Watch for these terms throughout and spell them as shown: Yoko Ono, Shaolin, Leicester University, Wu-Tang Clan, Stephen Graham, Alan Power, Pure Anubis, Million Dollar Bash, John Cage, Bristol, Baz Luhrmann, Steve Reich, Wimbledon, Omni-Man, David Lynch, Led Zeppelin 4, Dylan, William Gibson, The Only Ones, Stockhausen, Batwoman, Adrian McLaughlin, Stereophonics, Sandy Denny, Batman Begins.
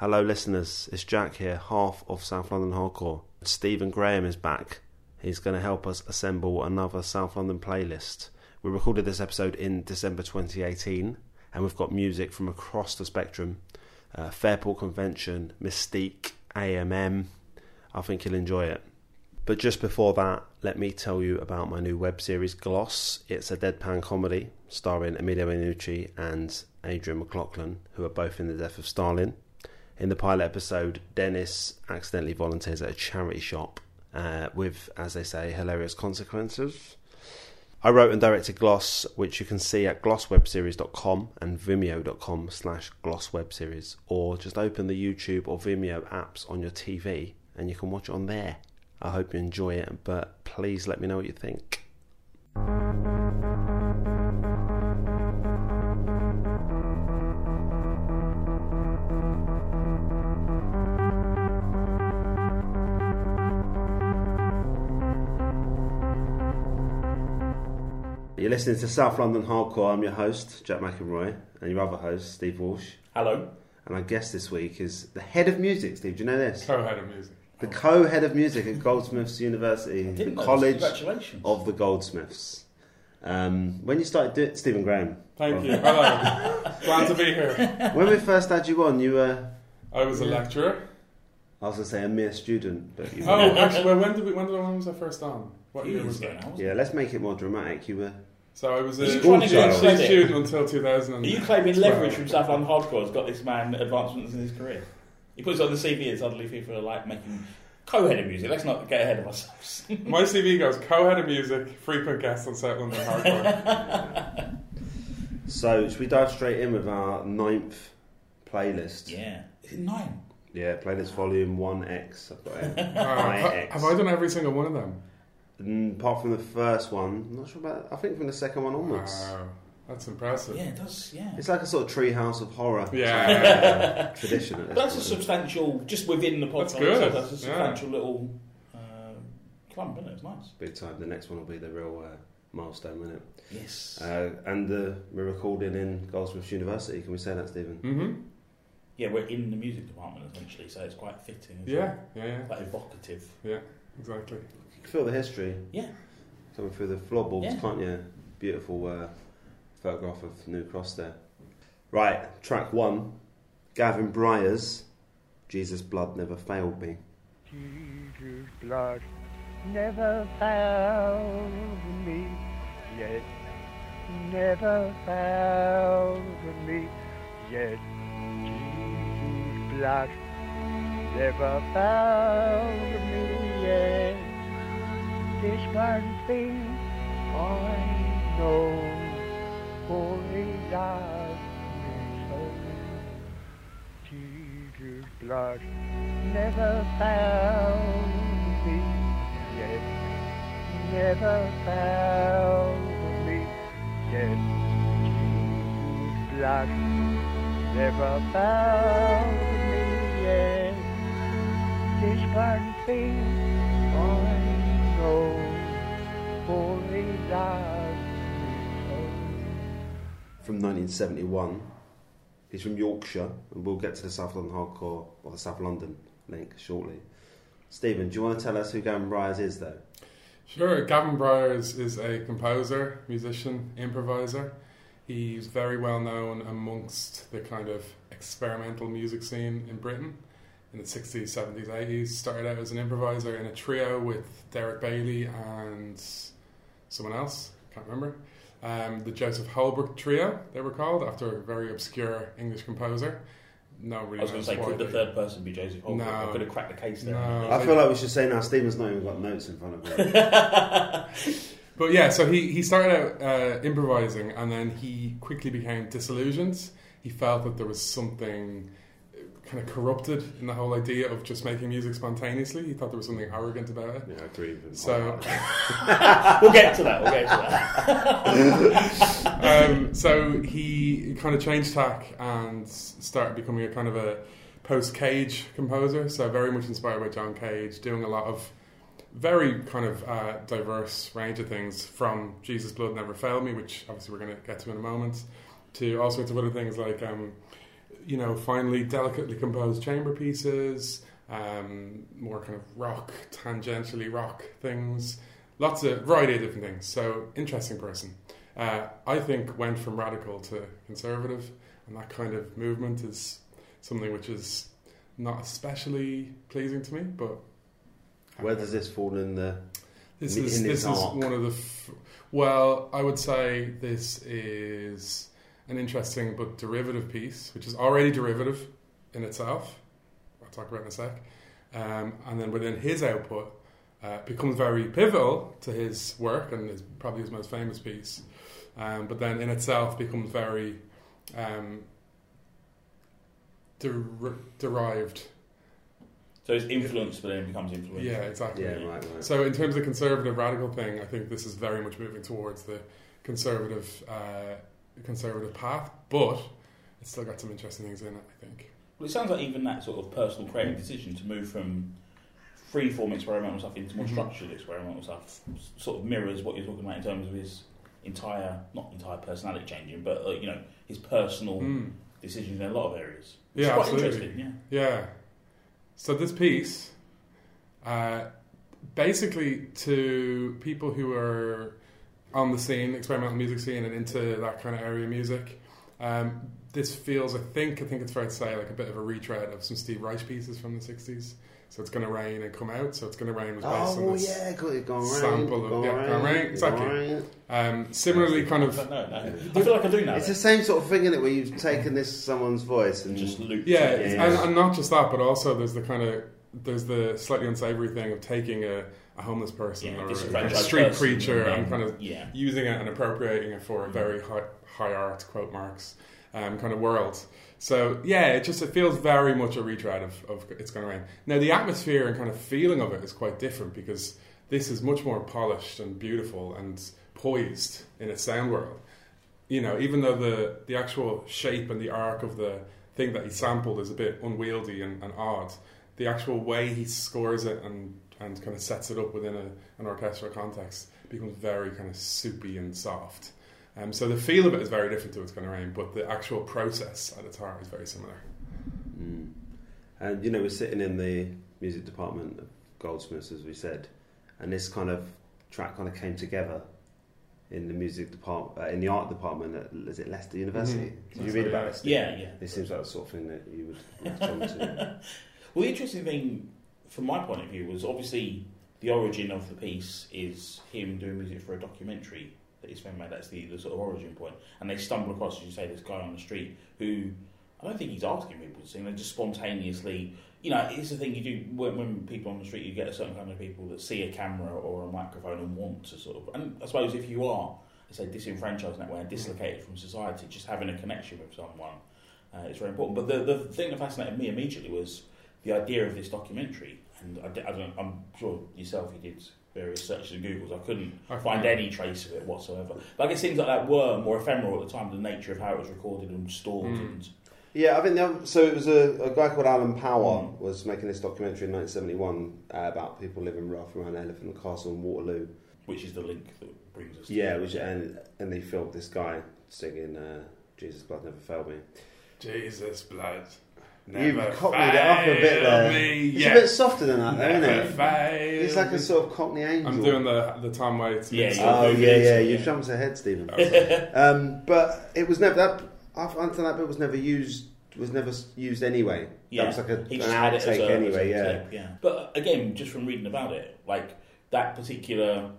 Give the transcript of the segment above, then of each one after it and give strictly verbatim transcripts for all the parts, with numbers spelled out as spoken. Hello listeners, it's Jack here, half of South London Hardcore. Stephen Graham is back. He's going to help us assemble another South London playlist. We recorded this episode in December twenty eighteen, and we've got music from across the spectrum. Uh, Fairport Convention, Mis-Teeq, A M M. I think you'll enjoy it. But just before that, let me tell you about my new web series, Gloss. It's a deadpan comedy starring Emilio Inucci and Adrian McLaughlin, who are both in The Death of Stalin. In the pilot episode, Dennis accidentally volunteers at a charity shop uh, with, as they say, hilarious consequences. I wrote and directed Gloss, which you can see at gloss web series dot com and vimeo dot com slash gloss web series, or just open the YouTube or Vimeo apps on your T V and you can watch it on there. I hope you enjoy it, but please let me know what you think. You're listening to South London Hardcore. I'm your host, Jack McElroy, and your other host, Steve Walsh. Hello. And our guest this week is the head of music, Steve. Do you know this? Co-head of music. The co-head of music at Goldsmiths University, the College of the Goldsmiths. Um, when you started doing it, Stephen Graham. Thank you. Hello. Glad to be here. When we first had you on, you were... I was a lecturer. I was going to say a mere student. But you oh, were. actually, well, when did we? When, did, when was I first on? What year was that? Yeah, let's make it more dramatic. You were... So I was a PhD student until two thousand. Are you claiming leverage from South London Hardcore has got this man advancements in his career? He puts on the C V as oddly people are like making co-head of music. Let's not get ahead of ourselves. My C V goes co-head of music, frequent guest on South London Hardcore. So should we dive straight in with our ninth playlist? Yeah. Is it nine? Yeah, playlist volume one X. I've got it. uh, have I done every single one of them? Mm, apart from the first one, I'm not sure about. I think from the second one onwards. Wow, that's impressive. Yeah, it does. Yeah, it's like a sort of treehouse of horror. Yeah, tradition. At this that's point. A substantial, just within the podcast. That's good. That's a substantial yeah. little uh, clump, isn't it? It's nice. Big time. The next one will be the real uh, milestone, isn't it? Yes. Uh, and uh, we're recording in Goldsmiths University. Can we say that, Stephen? Mm-hmm. Yeah, we're in the music department essentially, so it's quite fitting. As yeah, well. yeah, yeah. Quite evocative. Yeah, exactly. Feel the history, yeah, coming through the floorboards, yeah. Can't you? Beautiful uh, photograph of New Cross there. Right, track one, Gavin Bryars, Jesus' Blood Never Failed Me. Jesus' blood never failed me yet, never failed me yet. Jesus' blood never failed me yet. This one thing I know, for He loves me so. Jesus' blood never failed me yet, never failed me yet. Jesus' blood never failed me yet. This one thing I know, for He loves me so. From nineteen seventy-one, he's from Yorkshire, and we'll get to the South London Hardcore, or the South London link, shortly. Stephen, do you want to tell us who Gavin Bryars is, though? Sure, Gavin Bryars is a composer, musician, improviser. He's very well known amongst the kind of experimental music scene in Britain. In the sixties, seventies, eighties, started out as an improviser in a trio with Derek Bailey and someone else, can't remember, um, the Joseph Holbrook Trio, they were called, after a very obscure English composer. No, really. I was going to say, could the third person be Joseph Holbrook? No, I could have cracked the case there. No, I feel like we should say now, Stephen's not even got notes in front of him. But yeah, so he, he started out uh, improvising, and then he quickly became disillusioned. He felt that there was something... kind of corrupted in the whole idea of just making music spontaneously. He thought there was something arrogant about it. Yeah, I agree. So we'll get to that. We'll get to that. um, so he kind of changed tack and started becoming a kind of a post-Cage composer. So very much inspired by John Cage, doing a lot of very kind of uh, diverse range of things, from Jesus' Blood Never Failed Me, which obviously we're going to get to in a moment, to all sorts of other things like. Um, you know, finely, delicately composed chamber pieces, um, more kind of rock, tangentially rock things, lots of variety of different things. So, interesting person. Uh, I think went from radical to conservative, and that kind of movement is something which is not especially pleasing to me. But where does this fall in the? This in is this arc? is one of the. F- well, I would say this is an interesting but derivative piece, which is already derivative in itself. I'll talk about it in a sec, um, and then within his output. Uh, becomes very pivotal to his work and is probably his most famous piece, um, but then in itself becomes very um, der- derived. So it's influenced, but then it becomes influenced. Yeah, exactly. Yeah, right, right. So in terms of the conservative radical thing, I think this is very much moving towards the conservative uh, conservative path, but it's still got some interesting things in it, I think. Well, it sounds like even that sort of personal creative decision to move from free-form experimental stuff into more mm-hmm. structured experimental stuff sort of mirrors what you're talking about in terms of his entire, not entire personality changing, but uh, you know, his personal mm. decisions in a lot of areas. Which yeah, is quite absolutely. Interesting, yeah. Yeah. So this piece, uh, basically to people who are on the scene, experimental music scene, and into that kind of area of music, um, this feels, I think, I think it's fair to say, like a bit of a retread of some Steve Reich pieces from the sixties. So It's Gonna Rain and Come Out. So It's Gonna Rain was based oh, on this yeah, go, go sample rain, of... Go yeah, Gonna Rain, rain exactly. Rain. Um, similarly kind of... No, no. I feel like I'm doing that. It's right? The same sort of thing, isn't it, where you've taken this someone's voice and just looped yeah, it. Yeah, and, and not just that, but also there's the kind of... There's the slightly unsavoury thing of taking a, a homeless person yeah, or a, a street preacher and, and kind of yeah. using it and appropriating it for a very high, high art, quote marks, um, kind of world. So, yeah, it just it feels very much a retread of, of It's Gonna Rain. Now, the atmosphere and kind of feeling of it is quite different because this is much more polished and beautiful and poised in its sound world. You know, even though the, the actual shape and the arc of the thing that he sampled is a bit unwieldy and, and odd, the actual way he scores it and, and kind of sets it up within a, an orchestral context becomes very kind of soupy and soft. Um, so the feel of it is very different to It's Gonna Rain, but the actual process at its heart is very similar. Mm. And, you know, we're sitting in the music department of Goldsmiths, as we said, and this kind of track kind of came together in the music department, uh, in the art department at, is it Leicester University? Mm-hmm. Did you read about this? Yeah, yeah. This seems like the sort of thing that you would respond to. Well, the interesting thing, from my point of view, was obviously the origin of the piece is him doing music for a documentary that his friend made. That's the, the sort of origin point. And they stumble across, as you say, this guy on the street who, I don't think he's asking people to sing, they just spontaneously, you know, it's the thing you do when, when people on the street, you get a certain kind of people that see a camera or a microphone and want to sort of, and I suppose if you are, say, disenfranchised in that way and dislocated from society, just having a connection with someone uh, is very important. But the, the thing that fascinated me immediately was the idea of this documentary. And I, I don't, I'm sure yourself you did various searches and Googles. I couldn't okay. find any trace of it whatsoever. But I guess things like that were more ephemeral at the time, the nature of how it was recorded and stored. Mm. And yeah, I think the other, so it was a, a guy called Alan Power mm. was making this documentary in nineteen seventy-one uh, about people living rough around Elephant Castle and Waterloo. Which is the link that brings us to yeah, which, and, and they filmed this guy singing uh, Jesus' Blood Never Failed Me. Jesus' Blood... Never You've cockneyed it up a bit there. Me, it's yeah. a bit softer than that, though, isn't it? It's like a sort of cockney angel. I'm doing the the Tom Waits. Yeah, oh yeah, yeah. You've jumped ahead, Stephen. um, but it was never that. Until that bit was never used. Was never used anyway. Yeah, that was like a, he just an had outtake it as a, anyway. As a, yeah. yeah. But again, just from reading about it, like that particular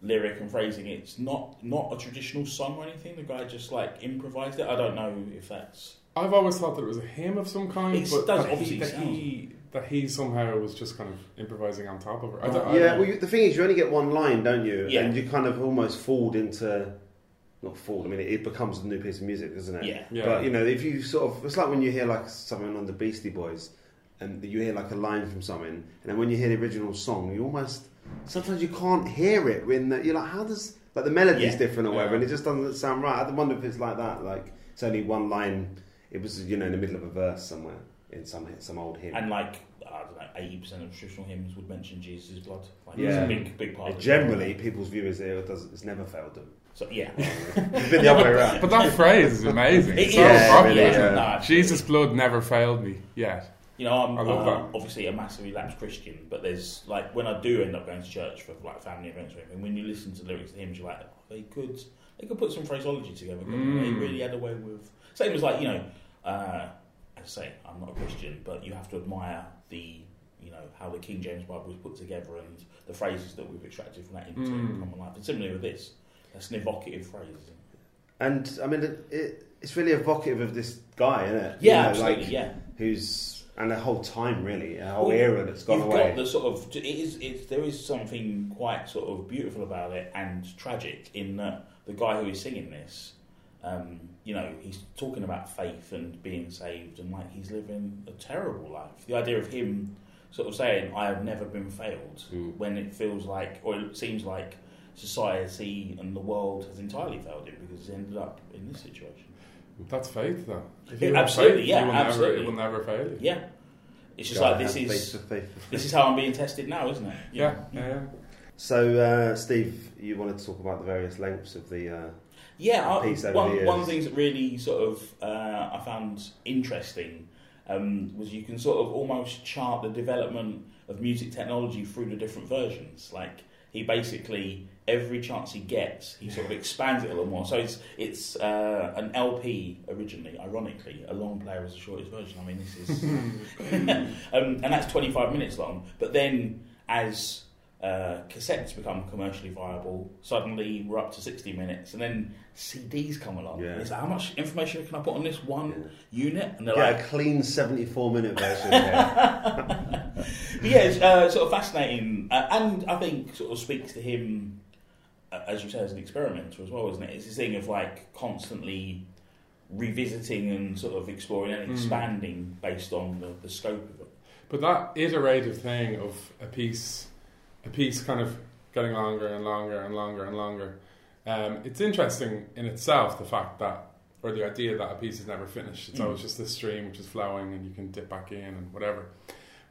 lyric and phrasing, it's not not a traditional song or anything. The guy just like improvised it. I don't know if that's. I've always thought that it was a hymn of some kind, it but does that, he, that, he, that he somehow was just kind of improvising on top of it. I don't, I yeah, don't well, you, the thing is, you only get one line, don't you? Yeah. And you kind of almost fooled into... Not fooled, I mean, it, it becomes a new piece of music, doesn't it? Yeah. yeah. But, you know, if you sort of... It's like when you hear, like, something on the Beastie Boys, and you hear, like, a line from something, and then when you hear the original song, you almost... Sometimes you can't hear it when... The, you're like, how does... Like, the melody's yeah. different or whatever, yeah. and it just doesn't sound right. I wonder if it's like that, like, it's only one line... It was, you know, in the middle of a verse somewhere in some some old hymn. And like, I don't know, eighty percent of traditional hymns would mention Jesus' blood. Like, yeah. It's a big, big part of it. Generally, people's view is it does, it's never failed them. So, yeah. It's been the other way around. But that phrase is amazing. It it's is. So yeah, really, yeah. Nah, Jesus' blood never failed me yet. You know, I'm, I'm obviously a massively lapsed Christian, but there's, like, when I do end up going to church for, like, family events or anything, when you listen to lyrics to hymns, you're like, oh, they could they could put some phraseology together. Mm. They really had a way with... Same as, like, you know, uh, as I say, I'm not a Christian, but you have to admire the, you know, how the King James Bible was put together and the phrases that we've extracted from that into mm. common life. And similarly with this, that's an evocative phrase, isn't it? And, I mean, it, it, it's really evocative of this guy, isn't it? Yeah, you know, absolutely, like, yeah. Who's... And the whole time, really, the whole well, era that's gone you've away. Got the sort of it is. It's, there is something quite sort of beautiful about it and tragic in that the guy who is singing this, um, you know, he's talking about faith and being saved, and like he's living a terrible life. The idea of him sort of saying, "I have never been failed," mm. when it feels like, or it seems like, society and the world has entirely failed him because he's ended up in this situation. That's faith, though. It, absolutely, faith, yeah, absolutely. Never, it will never fail you. Yeah, it's just God, like this is faith faith. This is how I'm being tested now, isn't it? Yeah, yeah. yeah, yeah. So, uh, Steve, you wanted to talk about the various lengths of the uh, yeah the piece I, over one, the years. One of the things that really sort of uh, I found interesting um, was you can sort of almost chart the development of music technology through the different versions, like. He basically, every chance he gets, he sort of expands it a little more. So it's it's uh, an L P originally, ironically. A long player is the shortest version. I mean, this is... um, and that's twenty-five minutes long. But then, as uh, cassettes become commercially viable, suddenly we're up to sixty minutes. And then C Ds come along. Yeah. And it's like, how much information can I put on this one yeah. unit? And they're yeah, like... a clean seventy-four minute version. Yeah. Yeah, it's uh, sort of fascinating, uh, and I think sort of speaks to him, uh, as you say, as an experimenter as well, isn't it? It's this thing of like constantly revisiting and sort of exploring and expanding mm. based on the, the scope of it. But that iterative thing of a piece, a piece kind of getting longer and longer and longer and longer, um, it's interesting in itself, the fact that, or the idea that a piece is never finished. It's mm. always just this stream which is flowing and you can dip back in and whatever.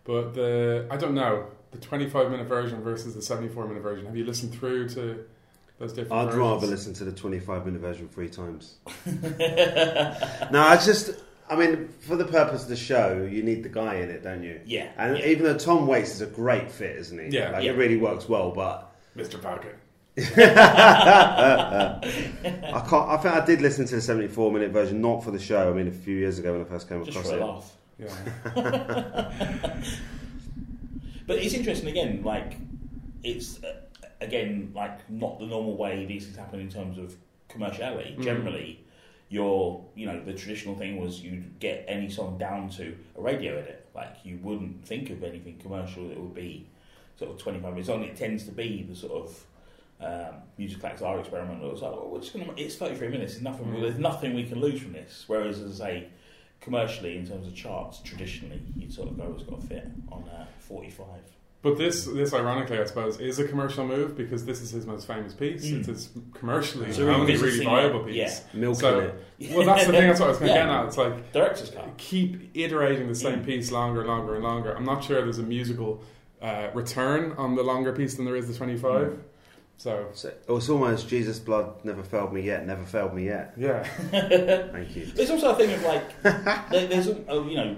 But the, I don't know, the twenty-five minute version versus the seventy-four minute version. Have you listened through to those different I'd versions? I'd rather listen to the twenty-five minute version three times. No, I just, I mean, for the purpose of the show, you need the guy in it, don't you? Yeah. And yeah. even though Tom Waits is a great fit, isn't he? Yeah. Like, yeah. It really works well, but... Mister Packer. uh, uh. I can't, I think I did listen to the seventy-four minute version, not for the show. I mean, a few years ago when I first came just across it. Just for a laugh. Yeah. But it's interesting again, like it's uh, again like not the normal way these things happen in terms of commerciality. Mm. Generally, your you know the traditional thing was you'd get any song down to a radio edit. Like you wouldn't think of anything commercial that would be sort of twenty-five minutes long. It tends to be the sort of um, musical acts are experimental. It's like oh, we're just gonna, it's thirty-three minutes. There's nothing. Mm. There's nothing we can lose from this. Whereas as I say. Commercially, in terms of charts, traditionally, you'd sort of go, it's got to fit on uh, forty-five. But this, this ironically, I suppose, is a commercial move because this is his most famous piece. Mm. It's his commercially so only really viable piece. Yeah. Milk so, it. Well, that's the thing, that's what I was going to yeah. get at. It's like, director's cut. Keep iterating the same yeah. piece longer and longer and longer. I'm not sure there's a musical uh, return on the longer piece than there is the twenty-five. Mm. So. so it's almost Jesus' blood never failed me yet, never failed me yet. Yeah. Thank you. There's also a thing of like, there, there's a, you know,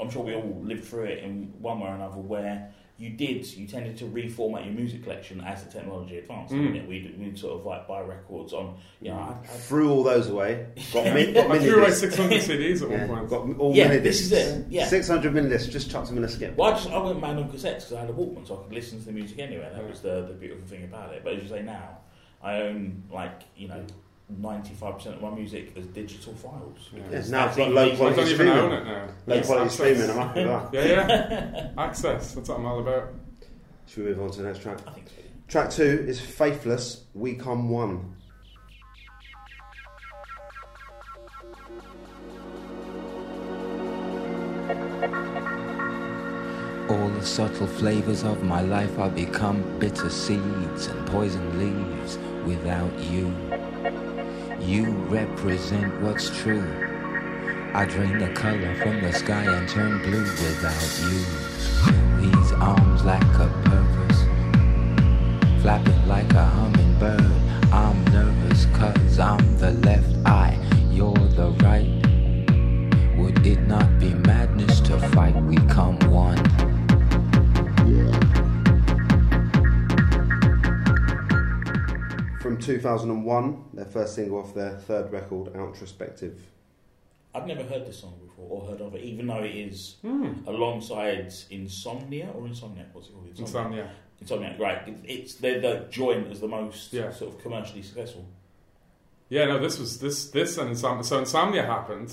I'm sure we all lived through it in one way or another where you did, you tended to reformat your music collection as the technology advanced. Mm. Didn't it? We'd, we'd sort of like buy records on, you know. I, I, threw all those away. Got min, got I threw away six hundred C Ds at yeah. one point. Got all yeah, mini discs. This is it. Yeah. six hundred mini discs, just chucked them in a skip. Well, I, just, I went mad on cassettes because I had a Walkman so I could listen to the music anyway. That was the, the beautiful thing about it. But as you say now, I own like, you know, ninety-five percent of my music as digital files. Yeah. Yes, now I've got low quality streaming. I don't even own it now. Low yes, quality access. Streaming, I'm happy with that. Yeah, yeah. Access, that's what I'm all about. Should we move on to the next track? I think so. Track two is Faithless, We Come One. All the subtle flavours of my life I become bitter seeds and poison leaves without you. You represent what's true. I drain the color from the sky and turn blue without you. These arms lack a purpose, flapping like a hummingbird. I'm nervous cause I'm the left eye, you're the right. Would it not be madness to fight? We come one. From two thousand one, their first single off their third record, Outrospective. I'd never heard this song before, or heard of it, even though it is mm. alongside Insomnia, or Insomnia, what's it called? Insomnia. Insomnia, Insomnia right. It, it's, they're the joint as the most yeah. sort of commercially successful. Yeah, no, this was, this, this and Insomnia. So Insomnia happened,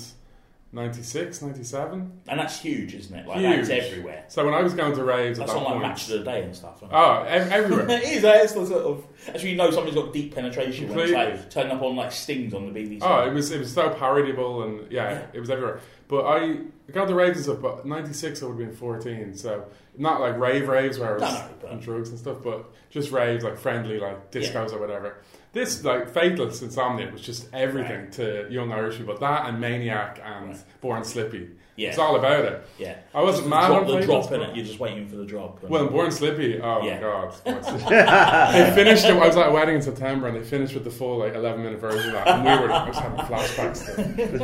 ninety-six, ninety-seven. And that's huge, isn't it? Like, huge. That's everywhere. So when I was going to raves at that point... That's on, like, Match of the Day and stuff. Oh, it? Ev- everywhere. It is, it's sort of... Actually, you know somebody's got deep penetration completely. When it's, like, turning up on, like, Stings on the B B C. Oh, it was it was so parodyable and, yeah, yeah. it was everywhere. But I... got the raves up, but ninety-six I would have been fourteen, so... Not, like, rave raves where I was no, no, on drugs and stuff, but just raves, like, friendly, like, discos yeah. or whatever. This, like, Faithless, Insomnia was just everything right. to young Irish people. That and Maniac and right. Born Slippy. Yeah. It's all about it. Yeah. I wasn't mad on the drop, innit? You're just waiting for the drop. Well, Born Slippy, oh yeah. my God. They finished it. I was at a wedding in September and they finished with the full, like, eleven minute version of that. And we were I was having flashbacks to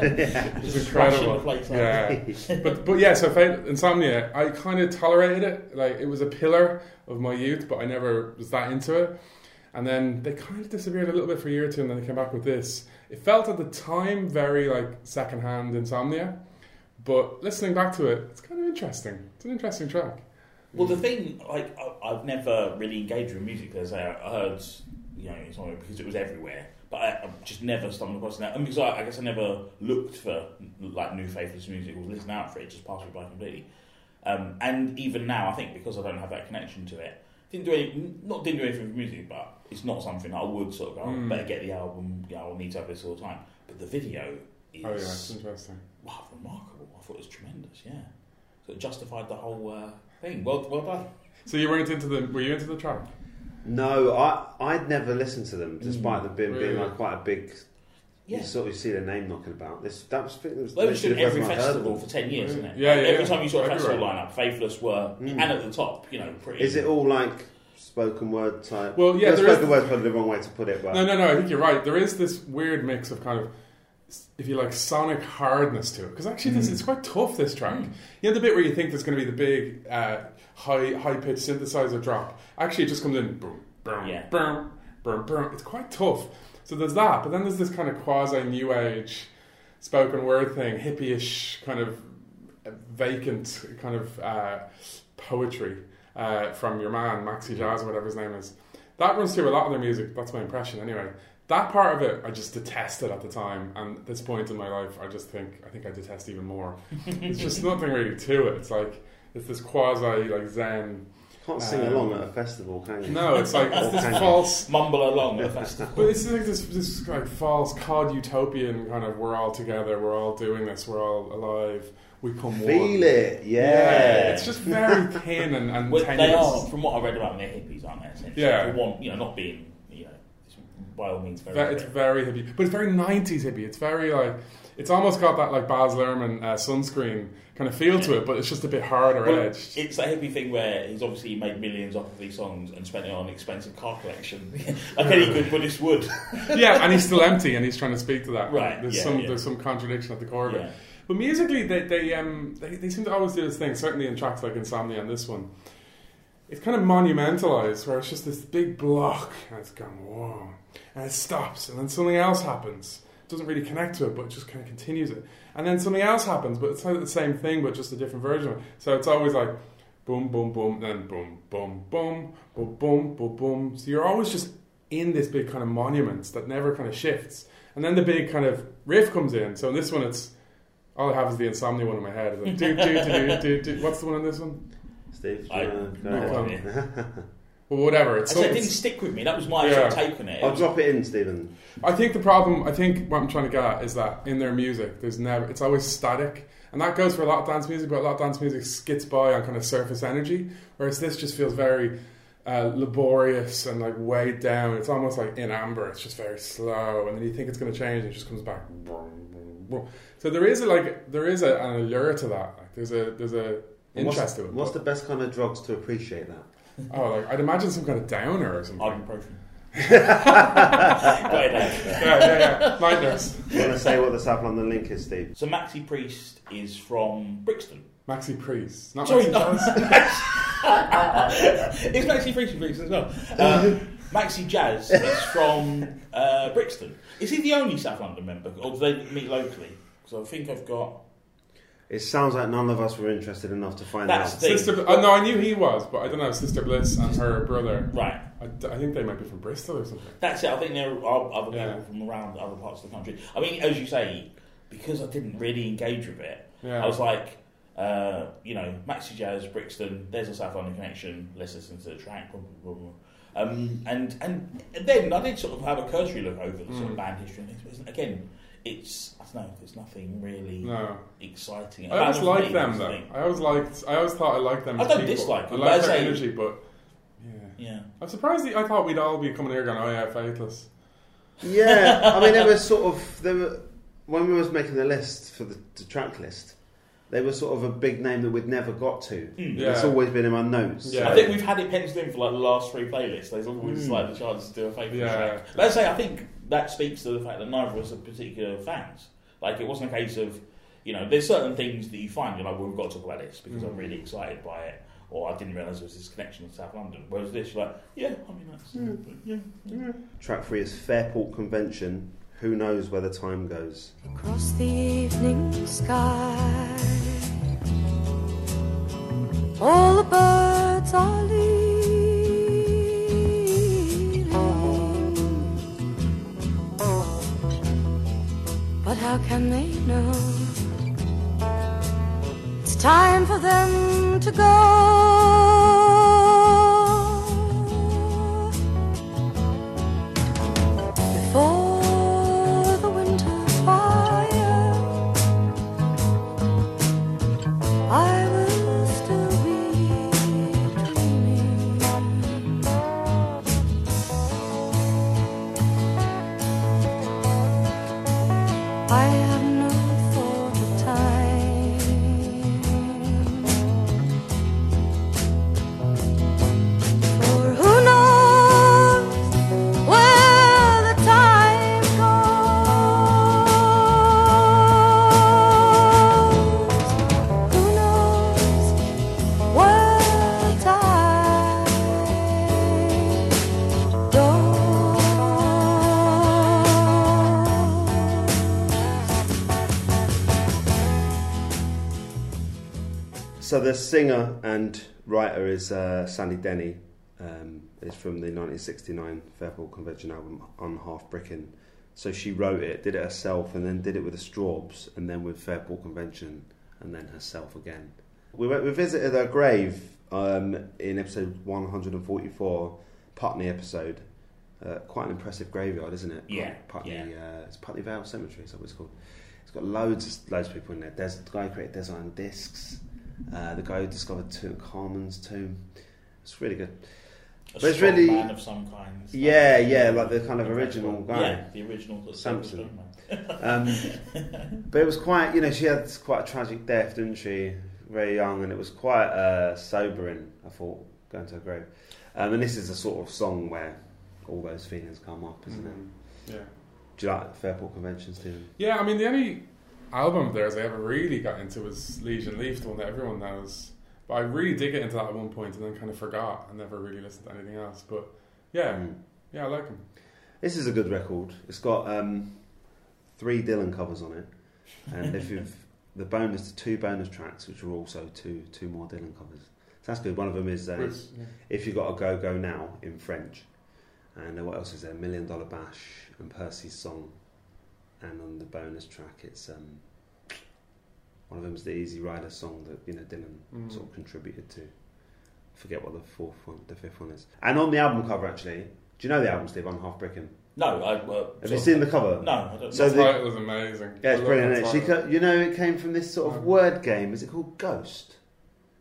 it. It was incredible. Yeah. But, but yeah, so Faith, Insomnia, I kind of tolerated it. Like, it was a pillar of my youth, but I never was that into it. And then they kind of disappeared a little bit for a year or two, and then they came back with this. It felt at the time very like secondhand Insomnia, but listening back to it, it's kind of interesting. It's an interesting track. Well, the thing, like, I've never really engaged with music, as I heard, you know, Insomnia because it was everywhere, but I just never stumbled across that. And because I, I guess I never looked for like new Faithless music or listened out for it, it just passed me by completely. Um, and even now, I think because I don't have that connection to it. Didn't do any, not didn't do anything for music, but it's not something I would sort of go, mm. better get the album, you know, I need to have this all the time. But the video is... Oh yeah, it's interesting. Wow, remarkable. I thought it was tremendous, yeah. So it justified the whole uh, thing. Well, well done. So you weren't into the, were you into the track? No, I, I'd never listened to them, despite mm, them being, really? being like quite a big... Yeah. You sort of see their name knocking about. This, that was, it was, well, they were doing every festival for ten years, really? Isn't it? Yeah, yeah. Every yeah. time you saw a festival lineup, Faithless were mm. and at the top, you know, pretty. Is it all like spoken word type? Well, yeah, no, there spoken is... word's probably the wrong way to put it, but no, no, no. I think you're right. There is this weird mix of kind of, if you like, sonic hardness to it, because actually, this mm. it's quite tough. This track, mm. you know, the bit where you think there's going to be the big uh, high high pitched synthesizer drop. Actually, it just comes in boom, boom, yeah. boom, boom, boom. It's quite tough. So there's that, but then there's this kind of quasi-new age spoken word thing, hippie-ish kind of vacant kind of uh, poetry uh, from your man, Maxi Jazz, or whatever his name is. That runs through a lot of their music, that's my impression anyway. That part of it, I just detested at the time, and at this point in my life, I just think, I think I detest even more. There's just nothing really to it, it's like, it's this quasi, like, zen... Can't sing um, along at a festival, can you? No, it's like it's this false mumble along at a festival. But it's like this, this like false cod utopian kind of we're all together, we're all doing this, we're all alive, we come feel one. Feel it, yeah. yeah. It's just very thin and, and well, tenuous. They are, from what I read about them, they're hippies, aren't they? Essentially? Yeah. They want, you know, not being, you know, it's by all means very. That, it's very hippie, but it's very nineties hippie. It's very like. It's almost got that like Baz Luhrmann uh, sunscreen kind of feel yeah. to it, but it's just a bit harder well, edged. It's that hippie thing where he's obviously made millions off of these songs and spent it on an expensive car collection. Like any good Buddhist would. Yeah, and he's still empty, and he's trying to speak to that. Right. There's yeah, some yeah. there's some contradiction at the core of it. Yeah. But musically, they they, um, they they seem to always do this thing. Certainly in tracks like Insomnia and this one, it's kind of monumentalized, where it's just this big block, and it's going whoa, and it stops, and then something else happens. Doesn't really connect to it, but it just kind of continues it. And then something else happens, but it's the same thing, but just a different version of it. So it's always like boom, boom, boom, then boom, boom, boom, boom, boom, boom, boom. So you're always just in this big kind of monument that never kind of shifts. And then the big kind of riff comes in. So in this one, it's all I have is the Insomnia one in my head. It's like, do, do, do, do, do, do. What's the one in this one? Steve. I, no, Well, whatever. It's so it didn't stick with me. That was my yeah. sort of take on it. I'll drop it in, Stephen. I think the problem, I think what I'm trying to get at is that in their music, there's never, it's always static. And that goes for a lot of dance music, but a lot of dance music skits by on kind of surface energy, whereas this just feels very uh, laborious and like weighed down. It's almost like in amber. It's just very slow. And then you think it's going to change and it just comes back. whoa. So there is a, like there is a, an allure to that. Like there's a there's a interest what's, to it. What's the best kind of drugs to appreciate that? Oh, like I'd imagine some kind of downer or something. Ibuprofen. Right there. Yeah, yeah, yeah. Mind nurse. You want to say what the South London link is, Steve? So Maxi Priest is from Brixton. Maxi Priest, not Sorry, Maxi Jazz. It's Maxi Priest from Brixton as well. Uh, Maxi Jazz is from uh, Brixton. Is he the only South London member, or do they meet locally? Because I think I've got. It sounds like none of us were interested enough to find That's out. Sister, oh, no, I knew he was, but I don't know. Sister Bliss and her brother. Right. I, I think they might be from Bristol or something. That's it. I think there are other people yeah. from around other parts of the country. I mean, as you say, because I didn't really engage with it, yeah. I was like, uh, you know, Maxi Jazz, Brixton, there's a South London connection, let's listen to the track, blah, blah, blah, blah. Um, and, and then I did sort of have a cursory look over the mm. sort of band history. And again, it's, I don't know, there's nothing really no. exciting. I always liked them, though. Thing. I always liked, I always thought I liked them as people. I don't people. dislike them. I like their energy, but... Yeah. yeah. I'm surprised, I thought we'd all be coming here going, oh yeah, Faithless. Yeah, I mean, they were sort of, they were, when we was making the list for the, the track list, they were sort of a big name that we'd never got to. Mm. Yeah. It's always been in my notes. Yeah. So. I think we've had it penciled in for like the last three playlists. There's always mm. like the chance to do a Faithless yeah. track. Let's say, I think that speaks to the fact that neither of us are particular fans. Like, it wasn't a case of, you know, there's certain things that you find, you're like, well, we've got to talk about this because mm. I'm really excited by it. Or I didn't realise there was this connection to South London. Whereas this, you're like, yeah, I mean, that's... Yeah. Yeah, yeah. Track three is Fairport Convention. Who knows where the time goes? Across the evening sky, all the birds are leaving. But how can they know? It's time for them to go. Before So the singer and writer is uh, Sandy Denny. Um, it's from the nineteen sixty-nine Fairport Convention album "I'm Half Brickin'." So she wrote it, did it herself, and then did it with the Straubs, and then with Fairport Convention, and then herself again. We went, we visited her grave um, in episode one forty-four, Putney episode. Uh, quite an impressive graveyard, isn't it? Yeah, Putney. Yeah. Uh, it's Putney Vale Cemetery. Is that what it's called? It's got loads, of, loads of people in there. There's the guy who created Desert Island Discs. Uh, the guy who discovered Tutankhamun's tomb. It's really good. A but it's really man of some kind. Like, yeah, yeah, like the kind of original guy. Yeah, the original Samson. um, but it was quite, you know, she had quite a tragic death, didn't she? Very young, and it was quite uh, sobering, I thought, going to her grave. Um, and this is a sort of song where all those feelings come up, isn't mm-hmm. it? Yeah. Do you like Fairport Convention, Stephen? Yeah, I mean, the only album of theirs I ever really got into was Legion Leaf, the one that everyone knows, but I really did get into that at one point and then kind of forgot and never really listened to anything else. But yeah mm. yeah I like them. This is a good record. It's got um, three Dylan covers on it, and if you've the bonus two bonus tracks which are also two two more Dylan covers, so that's good. One of them is uh, Bruce, yeah. If You Gotta Go Go Now in French, and what else is there? Million Dollar Bash and Percy's Song. And on the bonus track, it's um, one of them is the Easy Rider song that, you know, Dylan mm. sort of contributed to. I forget what the fourth one, the fifth one is. And on the album cover, actually, do you know the album, Steve? I'm Half Brickin'. No, I uh, have you seen the cover? No, I don't. So the title was amazing. Yeah, it's brilliant. She, co- you know, it came from this sort of oh. word game. Is it called Ghost?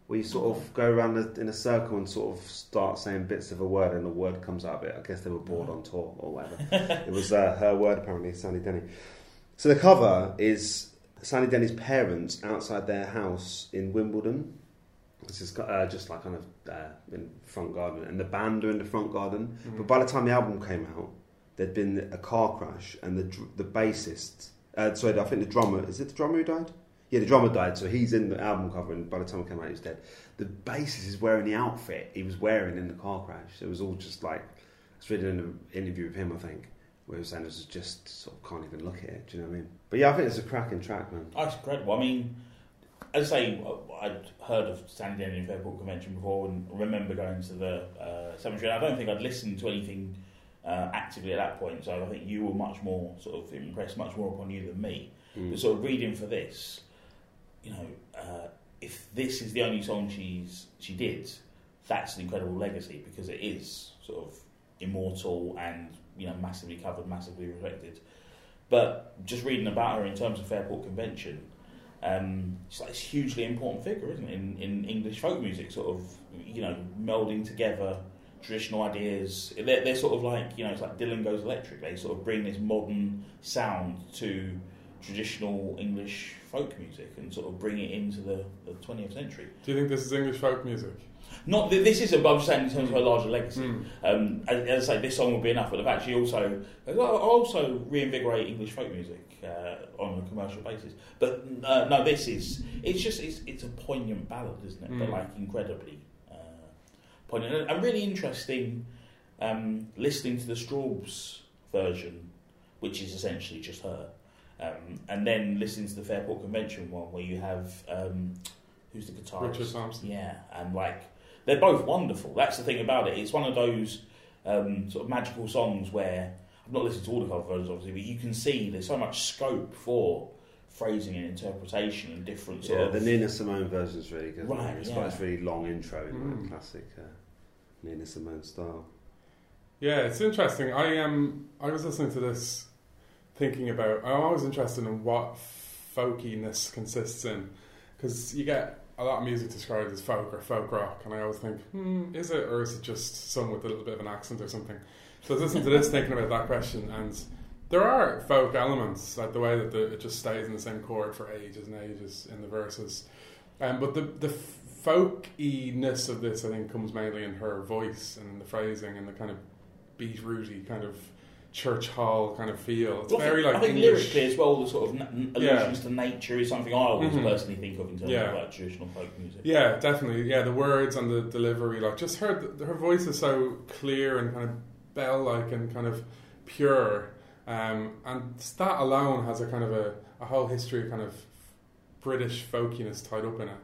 Where you sort of go around in a circle and sort of start saying bits of a word, and the word comes out of it. I guess they were bored on tour or whatever. It was uh, her word, apparently, Sandy Denny. So the cover is Sandy Denny's parents outside their house in Wimbledon. This is uh, just like kind of uh, in the front garden, and the band are in the front garden. Mm-hmm. But by the time the album came out, there'd been a car crash, and the dr- the bassist, uh, sorry, I think the drummer, is it the drummer who died? Yeah, the drummer died, so he's in the album cover, and by the time it came out, he was dead. The bassist is wearing the outfit he was wearing in the car crash. It was all just like, I was reading an interview with him, I think, where he was saying it was just sort of can't even look at it, do you know what I mean? But yeah, I think it's a cracking track, man. Oh, it's incredible. I mean, as I say, I'd heard of Sandy Denny and Fairport Convention before, and remember going to the uh, cemetery. I don't think I'd listened to anything uh, actively at that point, so I think you were much more sort of impressed, much more upon you than me. Mm. But sort of reading for this, you know, uh, if this is the only song she's she did, that's an incredible legacy, because it is sort of immortal and, you know, massively covered, massively reflected. But just reading about her in terms of Fairport Convention, um, she's like this hugely important figure, isn't it, in, in English folk music, sort of, you know, melding together traditional ideas. They're, they're sort of like, you know, it's like Dylan goes electric. They sort of bring this modern sound to traditional English folk music and sort of bring it into the, the twentieth century. Do you think this is English folk music? Not that this isn't, but I'm saying in terms of her larger legacy. Mm. Um, as, as I say, this song will be enough, but the fact she also also reinvigorate English folk music uh, on a commercial basis. But uh, no, this is it's just it's it's a poignant ballad, isn't it? Mm. But like incredibly uh, poignant and really interesting. Um, listening to the Straubs version, which is essentially just her. Um, and then listening to the Fairport Convention one, where you have um, who's the guitarist? Richard Thompson. Yeah, and like they're both wonderful. That's the thing about it. It's one of those um, sort of magical songs where I've not listened to all the cover versions, obviously, but you can see there's so much scope for phrasing and interpretation and different. Sort yeah, of... the Nina Simone version is really good. Right, it? it's yeah. quite a really long intro in mm. that classic uh, Nina Simone style. Yeah, it's interesting. I um, I was listening to this. Thinking about, I'm always interested in what folkiness consists in, because you get a lot of music described as folk or folk rock, and I always think, hmm, is it, or is it just some with a little bit of an accent or something? So I was listening to this, thinking about that question, and there are folk elements, like the way that the, it just stays in the same chord for ages and ages in the verses. Um, but the the folkiness of this, I think, comes mainly in her voice and the phrasing and the kind of beetrooty kind of church hall kind of feel. It's well, very like I think English. Lyrically as well, the sort of na- allusions yeah. to nature is something I always mm-hmm. personally think of in terms yeah. of like traditional folk music. Yeah, definitely. Yeah, the words and the delivery, like just her her voice is so clear and kind of bell-like and kind of pure, um, and that alone has a kind of a, a whole history of kind of British folkiness tied up in it,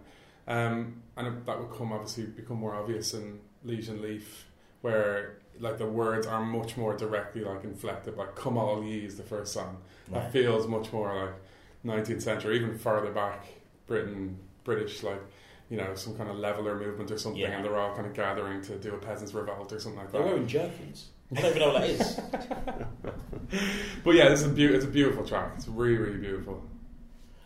um, and that would come obviously become more obvious in Liege and Leaf, where like the words are much more directly like inflected, like Come All Ye is the first song. Right. That feels much more like nineteenth century, even farther back, Britain, British, like, you know, some kind of leveller movement or something, yeah. and they're all kind of gathering to do a peasants' revolt or something like that. They're wearing jerkins. I don't even know what that is. But yeah, this is a be- it's a beautiful track. It's really, really beautiful.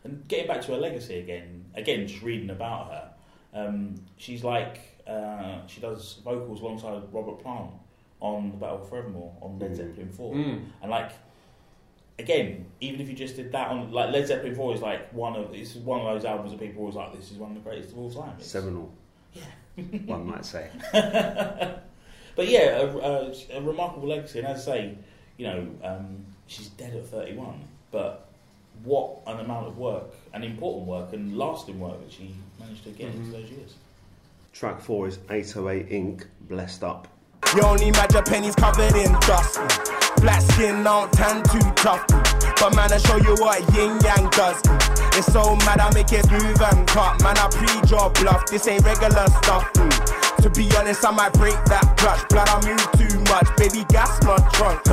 And getting back to her legacy again, again, just reading about her, um, she's like, uh, she does vocals alongside Robert Plant on The Battle for Evermore, on Led Zeppelin four. Mm. And like, again, even if you just did that on, like, Led Zeppelin four is like one of, it's one of those albums that people always like, this is one of the greatest of all time. It's, Seminal. Yeah. One might say. But yeah, a, a, a remarkable legacy. And as I say, you know, um, she's dead at thirty-one, but what an amount of work, and important work, and lasting work that she managed to get mm-hmm. into those years. Track four is eight oh eight Incorporated, Blessed Up. You only match your pennies covered in dust. Black skin don't tan too tough. But man, I show you what yin yang does. It's so mad I make it move and cut. Man, I preach your bluff. This ain't regular stuff. To be honest, I might break that clutch. Blood, I move too much. Baby, gas my trunk.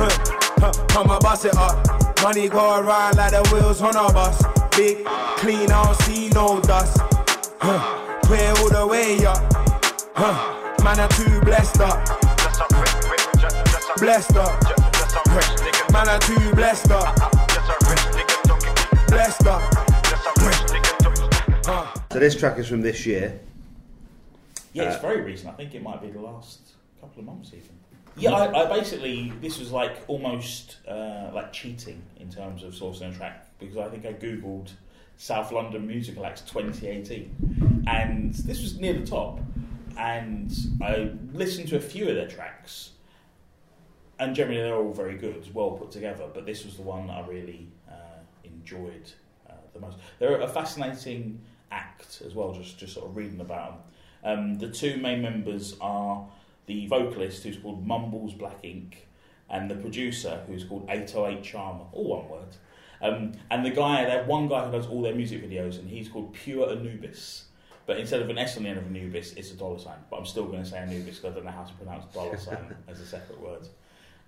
Come on, bust it up. Money go around like the wheels on a bus. Big, clean, I don't see no dust. Clear all the way up. Man, I'm too blessed up. Blessed up, man, I'm too blessed up. Blessed up. So this track is from this year. Yeah, it's uh, very recent. I think it might be the last couple of months even. Yeah, I, I basically, this was like almost uh, like cheating in terms of sourcing a track, because I think I Googled South London Musical Acts twenty eighteen, and this was near the top, and I listened to a few of their tracks, and generally they're all very good, well put together, but this was the one that I really uh, enjoyed uh, the most. They're a fascinating act as well, just, just sort of reading about them. Um, the two main members are the vocalist, who's called Mumbles Black Ink, and the producer, who's called eight oh eight Charmer, all one word. Um, and the guy, they have one guy who does all their music videos, and he's called Pure Anubis. But instead of an S on the end of Anubis, it's a dollar sign. But I'm still going to say Anubis because I don't know how to pronounce dollar sign as a separate word.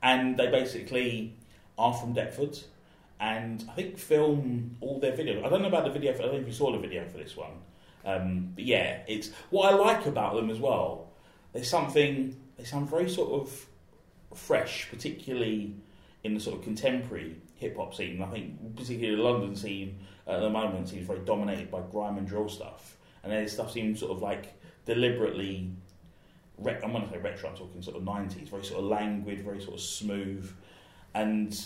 And they basically are from Deptford, and I think film all their videos. I don't know about the video, for, I don't know if you saw the video for this one. Um, but yeah, it's what I like about them as well. There's something, they sound very sort of fresh, particularly in the sort of contemporary hip-hop scene. I think particularly the London scene at the moment seems very dominated by grime and drill stuff. And their stuff seems sort of like deliberately, re- I'm going to say retro, I'm talking sort of nineties, very sort of languid, very sort of smooth. And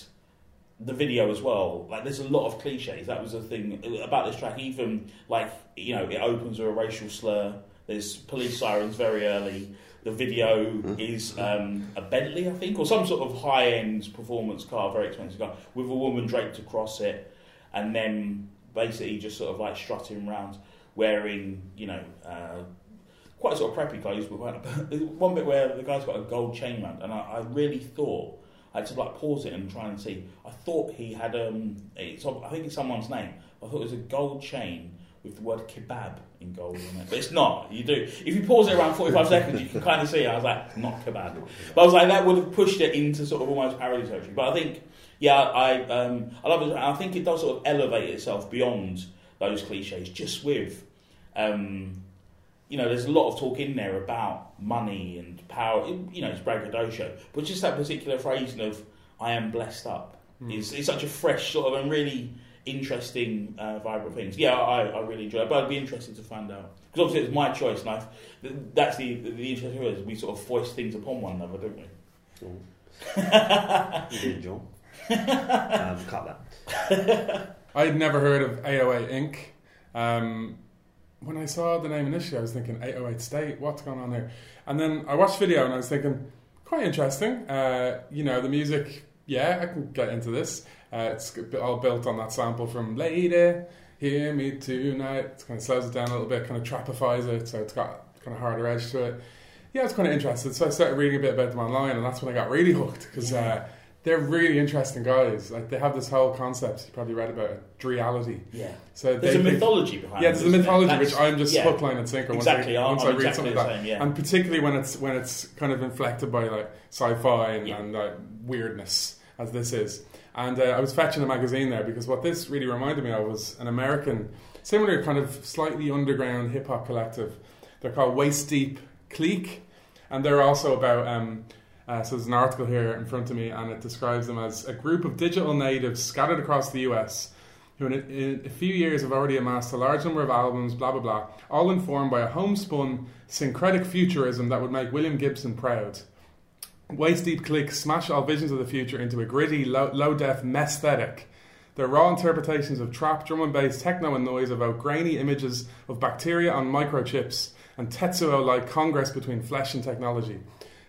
the video as well, like there's a lot of cliches. That was the thing about this track, even like, you know, it opens with a racial slur. There's police sirens very early. The video is um, a Bentley, I think, or some sort of high-end performance car, very expensive car, with a woman draped across it, and then basically just sort of like strutting around wearing, you know, uh, quite sort of preppy clothes. But there's one bit where the guy's got a gold chain round, and I, I really thought, I had to like pause it and try and see. I thought he had, um, it's, I think it's someone's name. I thought it was a gold chain with the word kebab in gold on it. But it's not, you do. If you pause it around forty-five seconds, you can kind of see it. I was like, not kebab. But I was like, that would have pushed it into sort of almost parody territory. But I think, yeah, I um, I love it. I think it does sort of elevate itself beyond those cliches, just with, um, you know, there's a lot of talk in there about money and power. You know, it's braggadocio. But just that particular phrasing of, I am blessed up, mm. is, is such a fresh sort of, and really interesting, uh, vibrant things. Yeah, I, I really enjoy it, but I'd be interested to find out, because obviously it's my choice, and I've, that's the the interesting thing is we sort of foist things upon one another, don't we? Cool. You did, John. Um, cut that. I'd never heard of eight oh eight Incorporated. Um, when I saw the name initially, I was thinking eight oh eight State. What's going on there? And then I watched the video, and I was thinking, quite interesting. Uh, you know, the music. Yeah, I can get into this. Uh, it's all built on that sample from Lady, Hear Me Tonight. It kind of slows it down a little bit, kind of trapifies it, so it's got kind of harder edge to it. Yeah, it's kind of interesting. So I started reading a bit about them online, and that's when I got really hooked, because uh, they're really interesting guys. Like, they have this whole concept, you probably read about it, dreality. Yeah. So there's a think, mythology behind it. Yeah, there's a mythology, there? which I'm just yeah. hook, line, and sinker exactly. once I, once I read exactly something like that. Same, yeah. And particularly when it's when it's kind of inflected by like sci-fi and, yeah. and like, weirdness, as this is. And uh, I was fetching a magazine there, because what this really reminded me of was an American, similar kind of slightly underground hip-hop collective. They're called Waist Deep Clique, and they're also about, um, uh, so there's an article here in front of me, and it describes them as a group of digital natives scattered across the U S, who in a, in a few years have already amassed a large number of albums, blah, blah, blah, all informed by a homespun, syncretic futurism that would make William Gibson proud. Waist Deep Clique smash all visions of the future into a gritty, low, low-def mesthetic. Their raw interpretations of trap, drum and bass, techno and noise evoke grainy images of bacteria on microchips and Tetsuo-like congress between flesh and technology.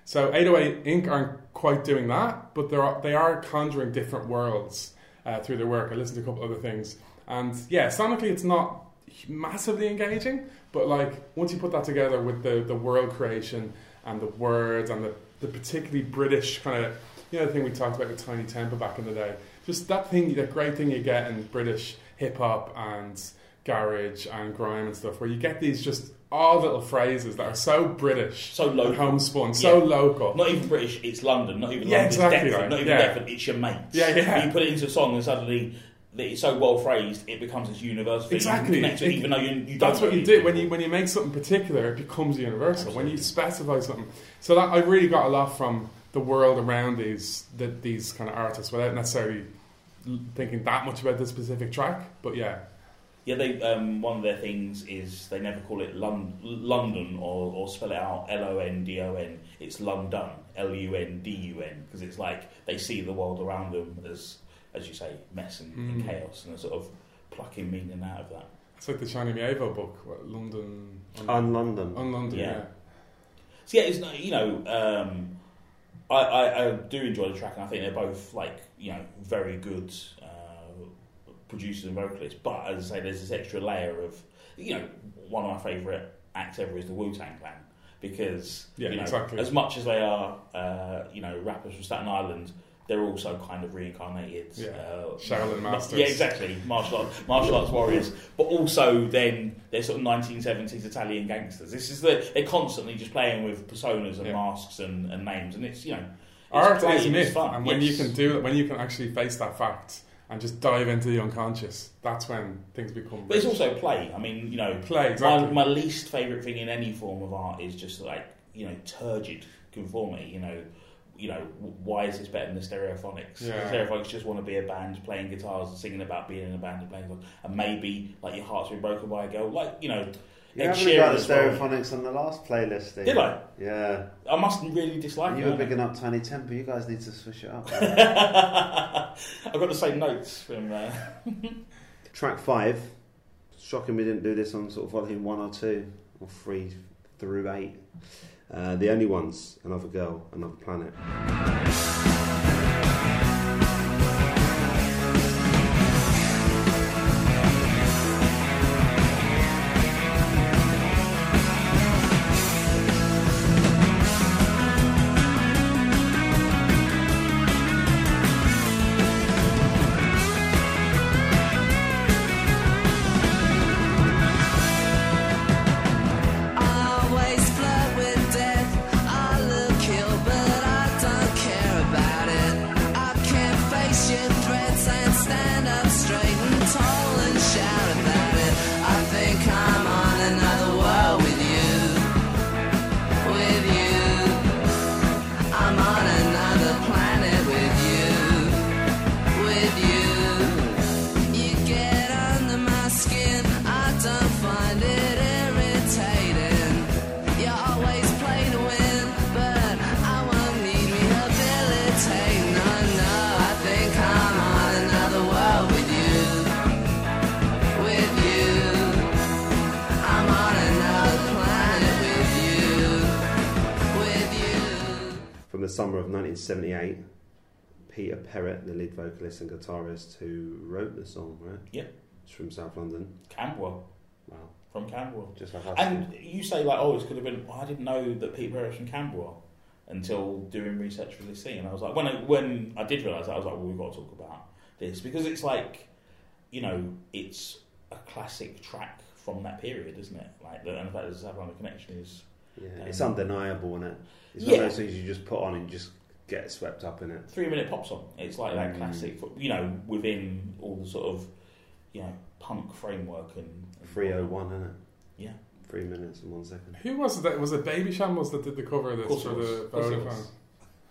So eight oh eight Incorporated aren't quite doing that, but they're, they are conjuring different worlds uh, through their work. I listened to a couple other things. And yeah, sonically it's not massively engaging, but like once you put that together with the, the world creation and the words and the the particularly British kind of, you know, the thing we talked about with Tiny Temper back in the day. Just that thing, that great thing you get in British hip-hop and garage and grime and stuff, where you get these just all little phrases that are so British, so local, and homespun, yeah. so local. Not even British, it's London. Not even yeah, London, exactly it's Deptford. Right. Not even yeah. Deptford, it's your mates. Yeah, yeah. You put it into a song and suddenly it's so well phrased, it becomes this universal thing. Exactly. It, it, even though you, you that's don't what you do. People. When you when you make something particular, it becomes universal. Absolutely. When you specify something. So that I really got a lot from the world around these the, these kind of artists, without necessarily thinking that much about this specific track. But yeah. Yeah, they um, one of their things is they never call it Lon- London or, or spell it out L O N D O N. It's London, L U N D U N, because it's like they see the world around them as, as you say, mess and, mm. and chaos, and a sort of plucking meaning out of that. It's like the China Mieva book, what, London... On, on London. On London, yeah. yeah. So yeah, it's, you know, um, I, I, I do enjoy the track, and I think they're both, like, you know, very good... Um, producers and vocalists, but as I say, there's this extra layer of, you know, one of my favourite acts ever is the Wu-Tang Clan, because yeah, you know, exactly. as much as they are, uh, you know, rappers from Staten Island, they're also kind of reincarnated, yeah. uh, Shaolin masters, yeah, exactly, martial arts, martial arts warriors, but also then they're sort of nineteen seventies Italian gangsters. This is the they're constantly just playing with personas and yeah. masks and, and names, and it's you know, art is myth, and when yes. you can do it, when you can actually face that fact. And just dive into the unconscious. That's when things become. But it's also play. I mean, you know, play. Exactly. My, my least favourite thing in any form of art is just like you know, turgid conformity. You know, you know, why is this better than the Stereophonics? Yeah. The Stereophonics just want to be a band playing guitars and singing about being in a band and playing guitars. And maybe like your heart's been broken by a girl. Like you know, you haven't got the Stereophonics on the last playlist. Did I? Yeah. I must really dislike it. You were bigging up Tiny Temper. You guys need to switch it up. I've got the same notes from uh... Track five. Shocking we didn't do this on sort of volume one or two or three through eight. Uh, The Only Ones, Another Girl, Another Planet. Summer of nineteen seventy-eight, Peter Perrett, the lead vocalist and guitarist who wrote the song, right? Yeah. It's from South London. Camberwell. Wow. From Camberwell. Just like us. And two. You say, like, oh, it could have been, well, I didn't know that Peter Perrett's from Camberwell until doing research for this scene. And I was like, when I, when I did realise that, I was like, well, we've got to talk about this. Because it's like, you know, it's a classic track from that period, isn't it? Like, the, and the fact that there's a South London connection is... Yeah, um, it's undeniable, isn't it? It's yeah. one of those things you just put on and just get swept up in it. Three-minute pop song. It's like that mm. classic, you know, within all the sort of, you know, punk framework and... and three oh one, isn't it? Yeah. Three minutes and one second. Who was that? Was it Baby Shambles that did the cover of this for the Vodafone?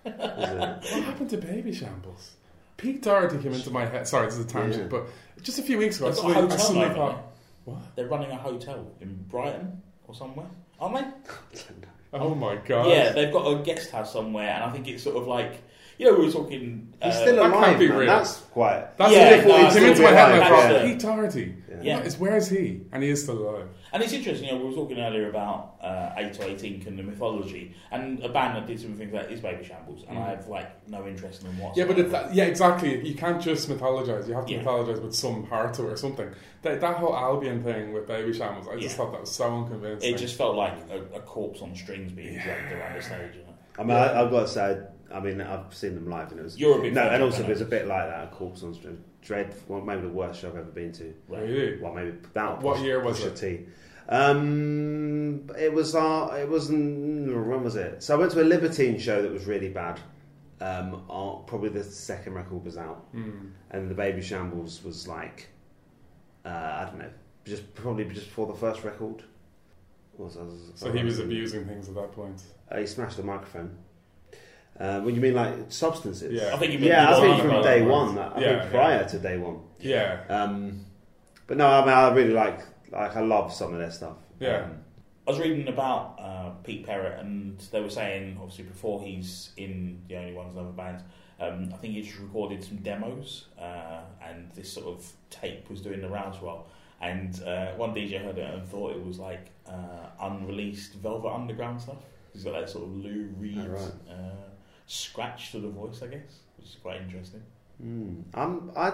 What happened to Baby Shambles? Pete Doherty came into my head. Sorry, this is a tangent, yeah. but just a few weeks ago, They've I suddenly, I suddenly night, thought... What? They're running a hotel in Brighton or somewhere, aren't they? Oh my god! Yeah, they've got a guest house somewhere, and I think it's sort of like you know we were talking. Uh, He's still alive. That can't be real. That's quite. That's yeah, no, he came into my head. Like, Pete Doherty. Yeah. yeah. It's, where is he? And he is still alive. And it's interesting. You know, we were talking earlier about uh, eight oh eight Inc and the mythology, and a band that did some things like that is Baby Shambles, and mm. I have like no interest in them whatsoever. Yeah, but that, yeah, exactly. You can't just mythologise. You have to yeah. mythologise with some heart or something. That, that whole Albion thing with Baby Shambles, I just yeah. thought that was so unconvincing. It just felt like a, a corpse on strings being yeah. dragged around the stage. You know? I mean, yeah. I, I've got to say. I mean, I've seen them live, and it was You're a big no, and also it was a bit like that. A corpse on stream, dreadful. Well, maybe the worst show I've ever been to. Really? Well, maybe that. What push, year was push it? Tea. Um, it was our. It wasn't. When was it? So I went to a Libertine show that was really bad. Um, our, probably the second record was out, mm. and the Baby Shambles was like, uh, I don't know, just probably just before the first record. Was, was, so he was abusing things at that point. Uh, he smashed the microphone. Uh, well, you mean like substances? Yeah, I think you mean yeah, I think from day one. I yeah, think prior yeah. to day one. Yeah. Um, But no, I mean, I really like, like I love some of their stuff. Yeah. Um, I was reading about uh, Pete Perrott, and they were saying, obviously, before he's in The Only Ones and other bands, um, I think he's recorded some demos, uh, and this sort of tape was doing the rounds well. And uh, one D J heard it and thought it was like uh, unreleased Velvet Underground stuff. He's got that sort of Lou Reed oh, right. uh, scratch to the voice, I guess, which is quite interesting. Mm. I'm, I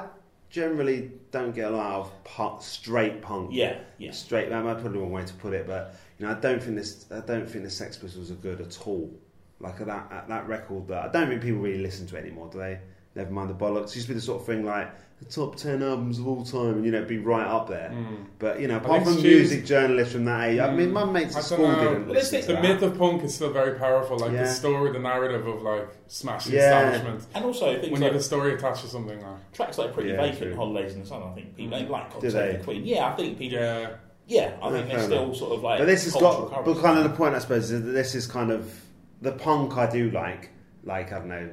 generally don't get a lot of punk, straight punk. Yeah, yeah. Straight. That's probably the wrong way to put it, but you know, I don't think this. I don't think the Sex Pistols are good at all. Like at that at that record, that I don't think people really listen to it anymore. Do they? Never mind the bollocks. It used to be the sort of thing like the top ten albums of all time, and you know, be right up there. Mm. But you know, apart from music journalists from that age, mm. I mean, my mates at school didn't listen to that. The myth of punk is still very powerful. Like yeah. the story, the narrative of like smashing yeah. establishments, and also things when like, you have a story attached to something like tracks like Pretty yeah, Vacant, Holidays in the Sun. I think people mm. like Cocktail and the Queen. Yeah, I think people. Yeah, yeah I no, think they're still enough. Sort of like. But this has got. But kind of the point, I suppose, is that this is kind of the punk I do like. Like I don't know.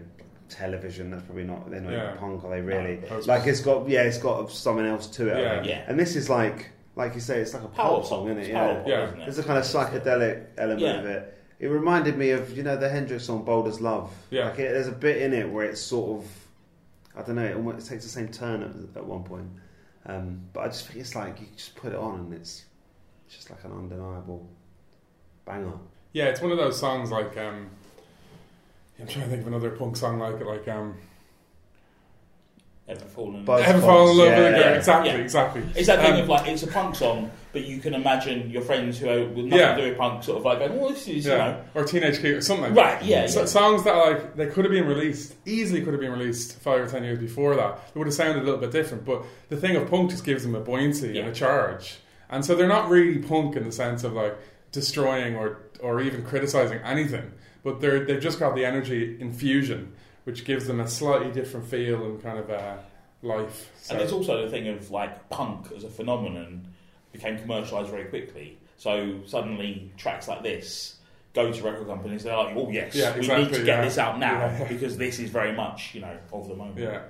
Television, that's probably not, they're not yeah. even punk, are they really? No, like it's got, yeah, it's got something else to it. Yeah. Yeah. And this is like, like you say, it's like a power pop song, isn't it? Yeah. Pop, yeah. Isn't it? There's a kind of psychedelic element yeah. of it. It reminded me of, you know, the Hendrix song Boulder's Love. Yeah. Like it, there's a bit in it where it's sort of, I don't know, it almost takes the same turn at, at one point. Um, but I just think it's like, you just put it on and it's, it's just like an undeniable banger. Yeah, it's one of those songs like, um, I'm trying to think of another punk song like it, like um, Ever Fallen, Ever Fallen in Love yeah, with a Girl. Yeah, exactly, yeah. exactly. It's that um, thing of like it's a punk song, but you can imagine your friends who are, with nothing yeah. to do with punk sort of like going, "Well, this is yeah. you know," or Teenage Cute or something. Like right? That. Yeah, so, yeah. Songs that like they could have been released easily, could have been released five or ten years before that. It would have sounded a little bit different, but the thing of punk just gives them a buoyancy yeah. and a charge, and so they're not really punk in the sense of like destroying or or even criticizing anything. But they're, they've just got the energy infusion, which gives them a slightly different feel and kind of uh, life. So. And there's also the thing of, like, punk as a phenomenon became commercialised very quickly. So suddenly tracks like this go to record companies. They're like, oh, yes, yeah, exactly, we need to get yeah. this out now yeah, yeah. because this is very much, you know, of the moment. Yeah.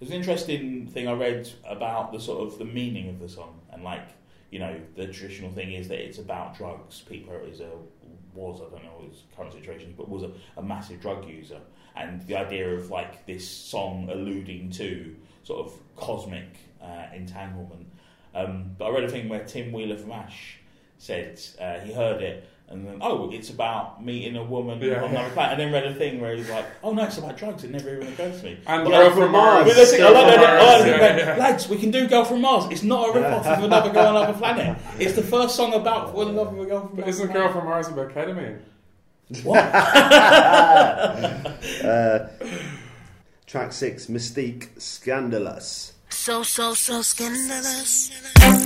There's an interesting thing I read about the sort of the meaning of the song. And, like, you know, the traditional thing is that it's about drugs. People is a... was, I don't know his current situation, but was a, a massive drug user. And the idea of like this song alluding to sort of cosmic uh, entanglement. Um, but I read a thing where Tim Wheeler from Ash said uh, he heard it and then, oh, it's about meeting a woman yeah. on another planet. And then read a thing where he's like, oh no, it's about drugs, it never even occurred to me. And but Girl like, from Mars. Girl from Mars. Mars. Yeah, went, yeah. Lads, we can do Girl from Mars. It's not a ripoff of Another Girl on Another Planet. It's the first song about falling in love with a girl from Mars. But isn't Girl from Mars about ketamine? What? uh, track six, Mis-Teeq, Scandalous. So, so, so scandalous. Uh.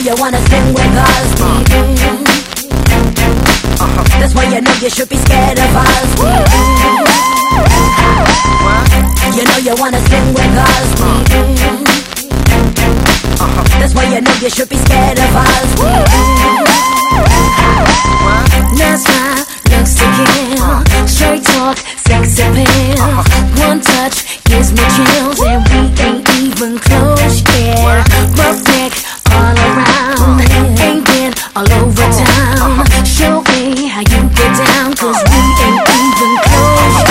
You wanna sing with us, uh-huh. That's why you know you should be scared of us. Uh-huh. You know you wanna sing with us, uh-huh. That's why you know you should be scared of us. Uh-huh. That's my looks again. Uh-huh. Straight talk, sex appeal. Uh-huh. One touch gives me chills, and we ain't even close yet. Yeah. Rough neck all around. Ain't been all over town. Show me how you get down, cause we ain't even close. You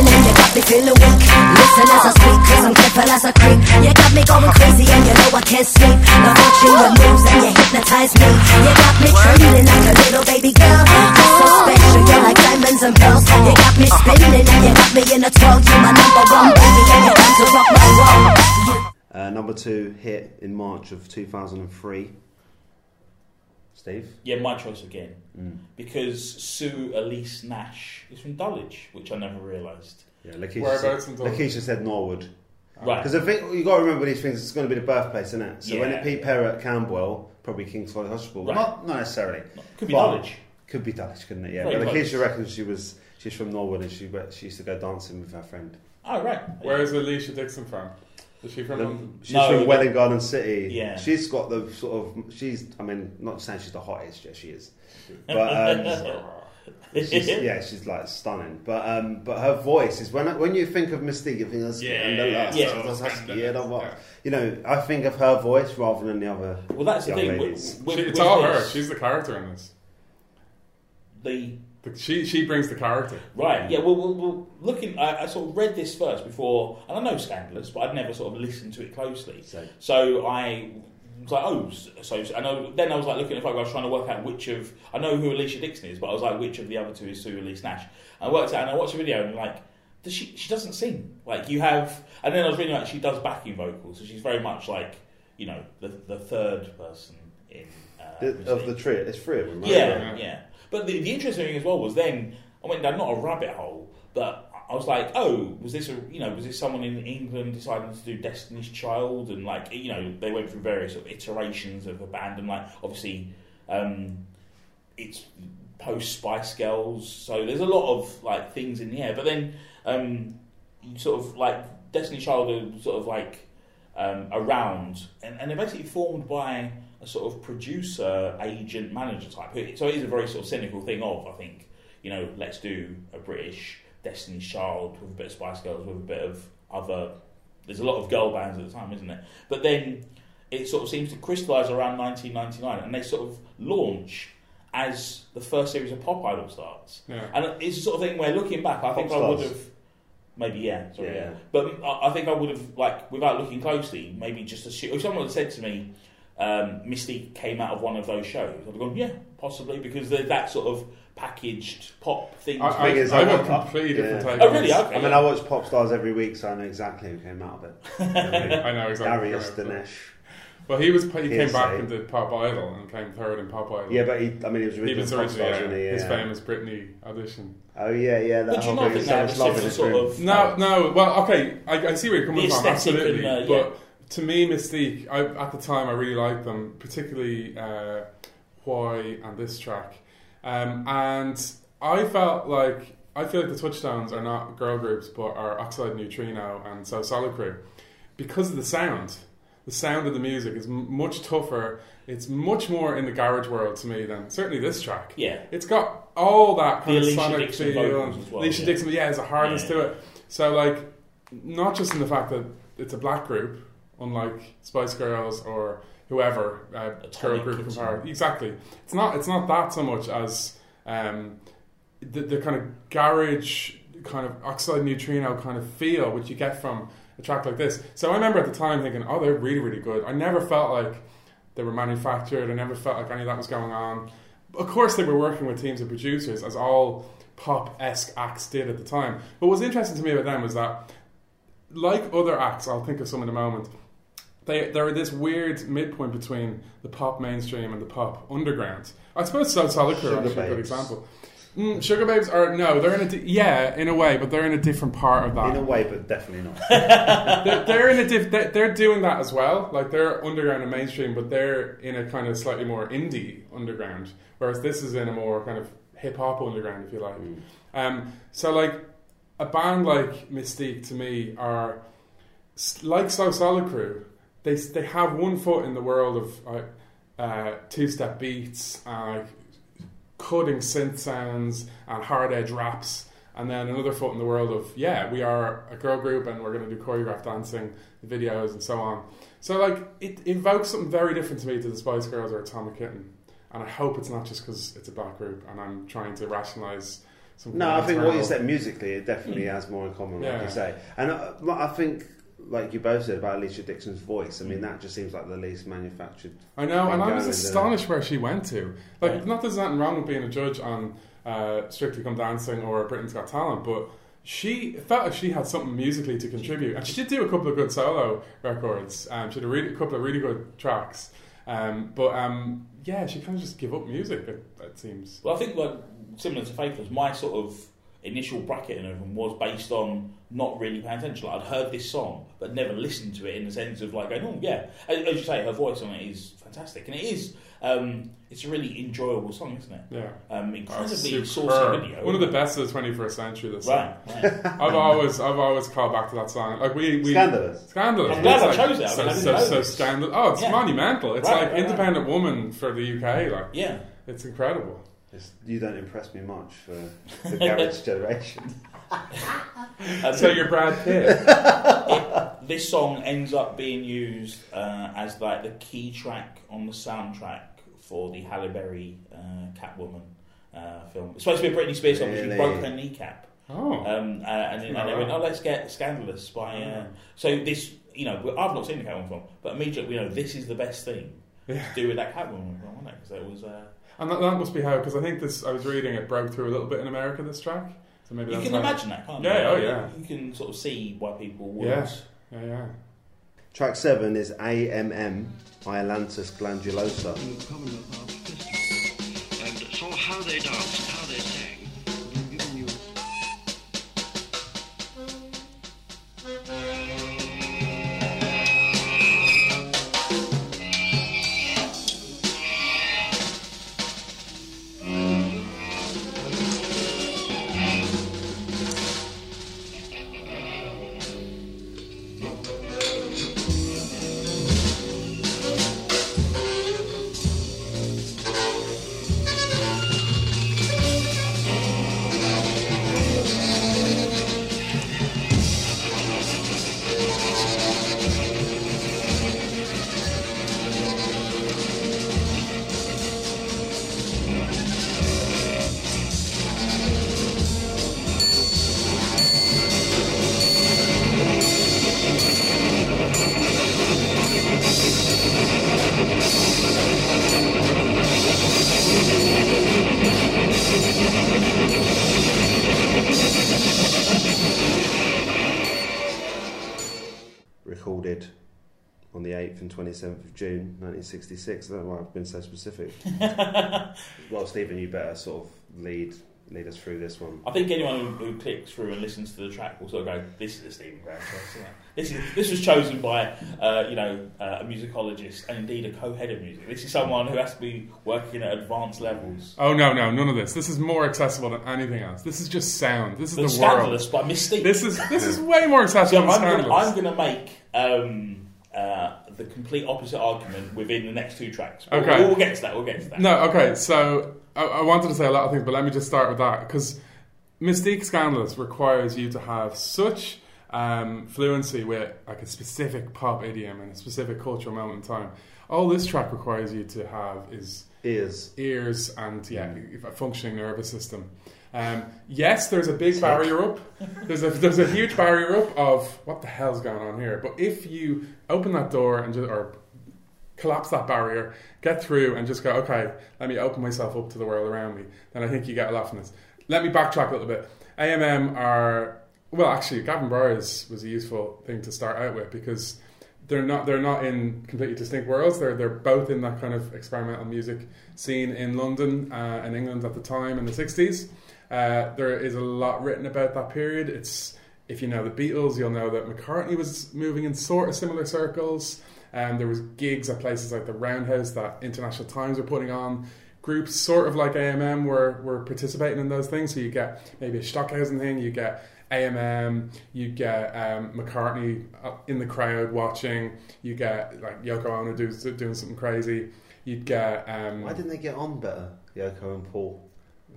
got me feeling and you got me feeling weak. Listen as I speak, cause I'm careful as I creep. You got me going crazy and you know I can't sleep. The watching your moves and you hypnotize me. You got me treating like a little baby girl. You're so special, you're like diamonds and pearls. You got me spinning and you got me in a twirl. You're my number one baby and you're down to rock my world. Uh, number two hit in March of two thousand three. Steve? Yeah, my choice again. Mm. Because Sue Elise Nash is from Dulwich, which I never realised. Yeah, Lakeisha, Lakeisha said Norwood. Right. Because you've got to remember these things, it's going to be the birthplace, isn't it? So yeah. when it Pete Perrott, Camberwell, probably King's College Hospital. Right. Not, not necessarily. Could be Dulwich. Could be Dulwich, couldn't it? Yeah. But Lakeisha reckons she was, she's from Norwood and she, she used to go dancing with her friend. Oh, right. Where is Alicia Dixon from? Is she from the, London? She's no, from Welwyn Garden City. Yeah. She's got the sort of... She's, I mean, not saying she's the hottest, yeah, she is. But, um, she's, yeah, she's, like, stunning. But um, but her voice is... When when you think of Mis-Teeq, you think of... Yeah, yeah, yeah. You know, I think of her voice rather than the other... Well, that's the thing. With, with, she, it's with all this. her. She's the character in this. The... She she brings the character. Right, yeah, well, well, well looking, I, I sort of read this first before, and I know Scandalous, but I'd never sort of listened to it closely. So, so I was like, oh, so, so I know, then I was like looking at the photograph, trying to work out which of, I know who Alicia Dixon is, but I was like, which of the other two is Sue Elise Nash? And I worked out, and I watched the video, and like, does she, she doesn't sing. Like, you have, and then I was reading like, she does backing vocals, so she's very much like, you know, the, the third person in... Uh, the, of the trio, it's three of them, right? Yeah, yeah. yeah. But the, the interesting thing as well was then I went down not a rabbit hole, but I was like, oh, was this a, you know was this someone in England deciding to do Destiny's Child, and like you know they went through various sort of iterations of a band, and like obviously um, it's post Spice Girls, so there's a lot of like things in the air. But then um, sort of like Destiny's Child are sort of like um, around, and, and they're basically formed by a sort of producer, agent, manager type. So it is a very sort of cynical thing of, I think, you know, let's do a British Destiny's Child with a bit of Spice Girls, with a bit of other... There's a lot of girl bands at the time, isn't there? But then it sort of seems to crystallise around nineteen ninety-nine, and they sort of launch as the first series of Pop Idol starts. Yeah. And it's the sort of thing where, looking back, I think I would have... Maybe, yeah, sorry, yeah. yeah. But I think I would have, like, without looking closely, maybe just assumed... If someone had said to me... Um, Mis-Teeq came out of one of those shows, I'd have gone, yeah, possibly, because they're that sort of packaged pop thing. I, I, I, I, I have a completely different yeah. type. Oh, really? Okay. I mean, I watch Pop Stars every week, so I know exactly who came out of it. I know exactly. Darius Dinesh. Well, he was he P S A. Came back and did Pop Idol and came third in Pop Idol. Yeah, but he, I mean, he was originally, he was originally Pop Stars, yeah, he, yeah. His famous Britney audition. Oh yeah, yeah. That whole thing. So much love in his sort of, No, no. Well, okay, I, I see where you're coming from. Absolutely, and, uh, but. Yeah. To me, Mis-Teeq, I, at the time, I really liked them, particularly uh, Why and this track. Um, and I felt like, I feel like the Touchstones are not girl groups, but are Oxide Neutrino and South Solo Crew. Because of the sound, the sound of the music is m- much tougher. It's much more in the garage world to me than certainly this track. Yeah. It's got all that kind the of Alicia sonic Dixon feel. And well, Alicia yeah. Dixon, yeah, there's a hardness yeah. to it. So, like, not just in the fact that it's a black group, unlike Spice Girls or whoever, uh, girl group compared. Exactly. It's not It's not that so much as um, the, the kind of garage, kind of Oxide Neutrino kind of feel which you get from a track like this. So I remember at the time thinking, oh, they're really, really good. I never felt like they were manufactured. I never felt like any of that was going on. Of course, they were working with teams of producers, as all pop-esque acts did at the time. But what was interesting to me about them was that, like other acts, I'll think of some in a moment, They, they're this weird midpoint between the pop mainstream and the pop underground. I suppose South Solo Crew is a good example. Mm, Sugar Babes are, no, they're in a, di- yeah, in a way, but they're in a different part of that. In a way, but definitely not. they're, they're in a diff, they're, they're doing that as well. Like, they're underground and mainstream, but they're in a kind of slightly more indie underground, whereas this is in a more kind of hip-hop underground, if you like. Mm. Um, so, like, a band like Mis-Teeq, to me, are, like South Solo Crew, They they have one foot in the world of uh, two-step beats, and, like, cutting synth sounds and hard edge raps, and then another foot in the world of, yeah, we are a girl group and we're going to do choreographed dancing videos and so on. So, like, it evokes something very different to me to the Spice Girls or Atomic Kitten, and I hope it's not just because it's a black group and I'm trying to rationalise something. No, I think what you said musically, it definitely has more in common, yeah. like you say. And I, I think... Like you both said about Alicia Dixon's voice, I mean, that just seems like the least manufactured. I know, and I was astonished where she went to. Like, yeah. not that there's nothing wrong with being a judge on uh, Strictly Come Dancing or Britain's Got Talent, but she felt like she had something musically to contribute. And she did do a couple of good solo records. Um, she did a, really, a couple of really good tracks. Um, but, um, yeah, she kind of just gave up music, it, it seems. Well, I think, like, similar to Faithless, my sort of initial bracketing of them was based on not really paying attention. Like, I'd heard this song, but never listened to it in the sense of like going, oh yeah. As, as you say, her voice on it is fantastic, and it is. Um, it's a really enjoyable song, isn't it? Yeah. Um, incredibly sourcey video. One of the best of the twenty-first century. This right. Song. right. I've always, I've always called back to that song. Like we, we scandalous, scandalous. I'm glad I like, chose it. I mean, so, so, so scandalous. Oh, it's yeah. monumental. It's right, like right, independent right. woman for the U K. Like yeah, it's incredible. It's, you don't impress me much for the garage generation. So you're Brad Pitt. It, this song ends up being used uh, as like the key track on the soundtrack for the Halle Berry uh, Catwoman uh, film. It's supposed to be a Britney Spears song, really? But she broke her kneecap. Oh. Um, uh, and then they went, oh, let's get Scandalous by... Uh, so this, you know, I've not seen the Catwoman film, but immediately, you know, this is the best thing yeah. to do with that Catwoman film, wasn't it? Because it was... Uh, And that, that must be how, because I think this, I was reading it, broke through a little bit in America, this track. So maybe you can imagine that, can't you? Yeah, oh yeah. You can sort of see why people would. Yeah, yeah, yeah. Track seven is A M M by Atlantis Glandulosa. And saw how they danced, how they sang. June nineteen sixty-six. I don't know why I've been so specific. Well, Stephen, you better sort of lead lead us through this one. I think anyone who, who clicks through and listens to the track will sort of go, "This is a Stephen Graham choice." This is this was chosen by uh, you know uh, a musicologist and indeed a co-head of music. This is someone who has to be working at advanced levels. Oh no, no, none of this. This is more accessible than anything else. This is just sound. This is but the Scandalous world. Scandalous by Mis-Teeq. This is this is way more accessible. So than I'm going to make. Um, Uh, the complete opposite argument within the next two tracks. But okay, we'll, we'll get to that. We'll get to that. No, okay. So I, I wanted to say a lot of things, but let me just start with that because Mis-Teeq Scandalous requires you to have such um, fluency with like a specific pop idiom and a specific cultural moment in time. All this track requires you to have is ears, ears, and yeah, a functioning nervous system. Um, yes, there's a big barrier up. There's a there's a huge barrier up of what the hell's going on here. But if you open that door and just, or collapse that barrier, get through and just go, okay, let me open myself up to the world around me, then I think you get a lot from this. Let me backtrack a little bit. A M M are, well, actually, Gavin Bryars was a useful thing to start out with because they're not they're not in completely distinct worlds. They're they're both in that kind of experimental music scene in London uh, and England at the time in the sixties. Uh, there is a lot written about that period. It's if you know the Beatles, you'll know that McCartney was moving in sort of similar circles. Um, there was gigs at places like the Roundhouse that International Times were putting on. Groups sort of like A M M were were participating in those things. So you get maybe a Stockhausen thing, you get A M M, you get um, McCartney in the crowd watching, you get like Yoko Ono do, doing something crazy. You'd get um, why didn't they get on better, Yoko and Paul?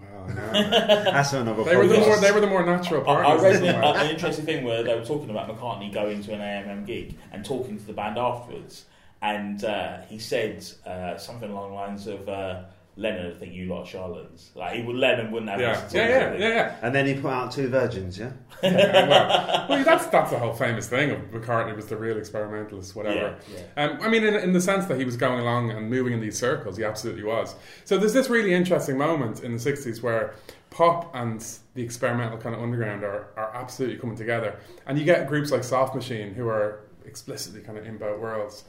Wow, no. That's another. They were, the more, they were the more natural partners. I, I read an, an interesting thing where they were talking about McCartney going to an A M M gig and talking to the band afterwards, and uh, he said uh, something along the lines of uh, Lennon, I think you lot are charlatans. Like, he would, Lennon wouldn't have yeah. to yeah, yeah, yeah, yeah. And then he put out Two Virgins, yeah? yeah well, well, that's that's the whole famous thing of McCartney was the real experimentalist, whatever. Yeah, yeah. Um, I mean, in, in the sense that he was going along and moving in these circles, he absolutely was. So there's this really interesting moment in the sixties where pop and the experimental kind of underground are, are absolutely coming together. And you get groups like Soft Machine who are explicitly kind of in both worlds.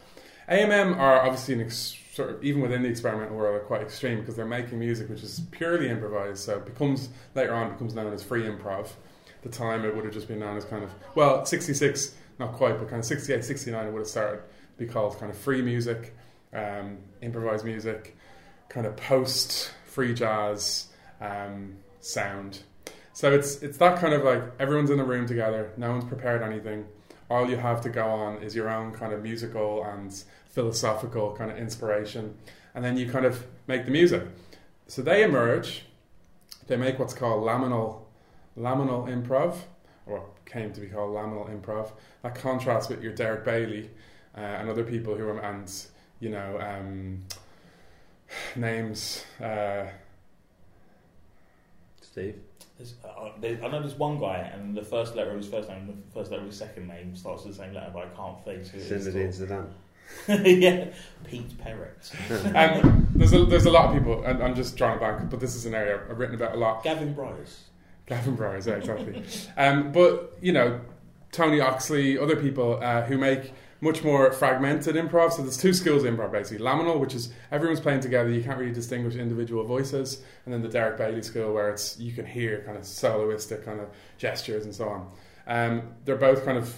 A M M are obviously an extremely sort of, even within the experimental world, are quite extreme, because they're making music which is purely improvised. So it becomes, later on, it becomes known as free improv. At the time, it would have just been known as kind of, well, sixty-six, not quite, but kind of sixty-eight, sixty-nine, it would have started to be called kind of free music, um, improvised music, kind of post-free jazz um, sound. So it's it's that kind of like, everyone's in a room together, no one's prepared anything. All you have to go on is your own kind of musical and philosophical kind of inspiration, and then you kind of make the music. So they emerge, they make what's called laminal laminal improv, or came to be called laminal improv. That contrasts with your Derek Bailey uh, and other people who are, and you know, um, names. Uh, Steve. I know there's one guy, and the first letter of his first name, the first letter of his second name starts with the same letter, but I can't think who it is. Cindy Zidane. Yeah, Pete Perrett. um, there's a there's a lot of people, and I'm just drawing a blank, but this is an area I've written about a lot. Gavin Bryars. Gavin Bryars, yeah, exactly. um, but you know, Tony Oxley, other people uh, who make much more fragmented improv. So there's two schools of improv, basically. Laminal, which is everyone's playing together, you can't really distinguish individual voices, and then the Derek Bailey school, where it's you can hear kind of soloistic kind of gestures and so on. Um, they're both kind of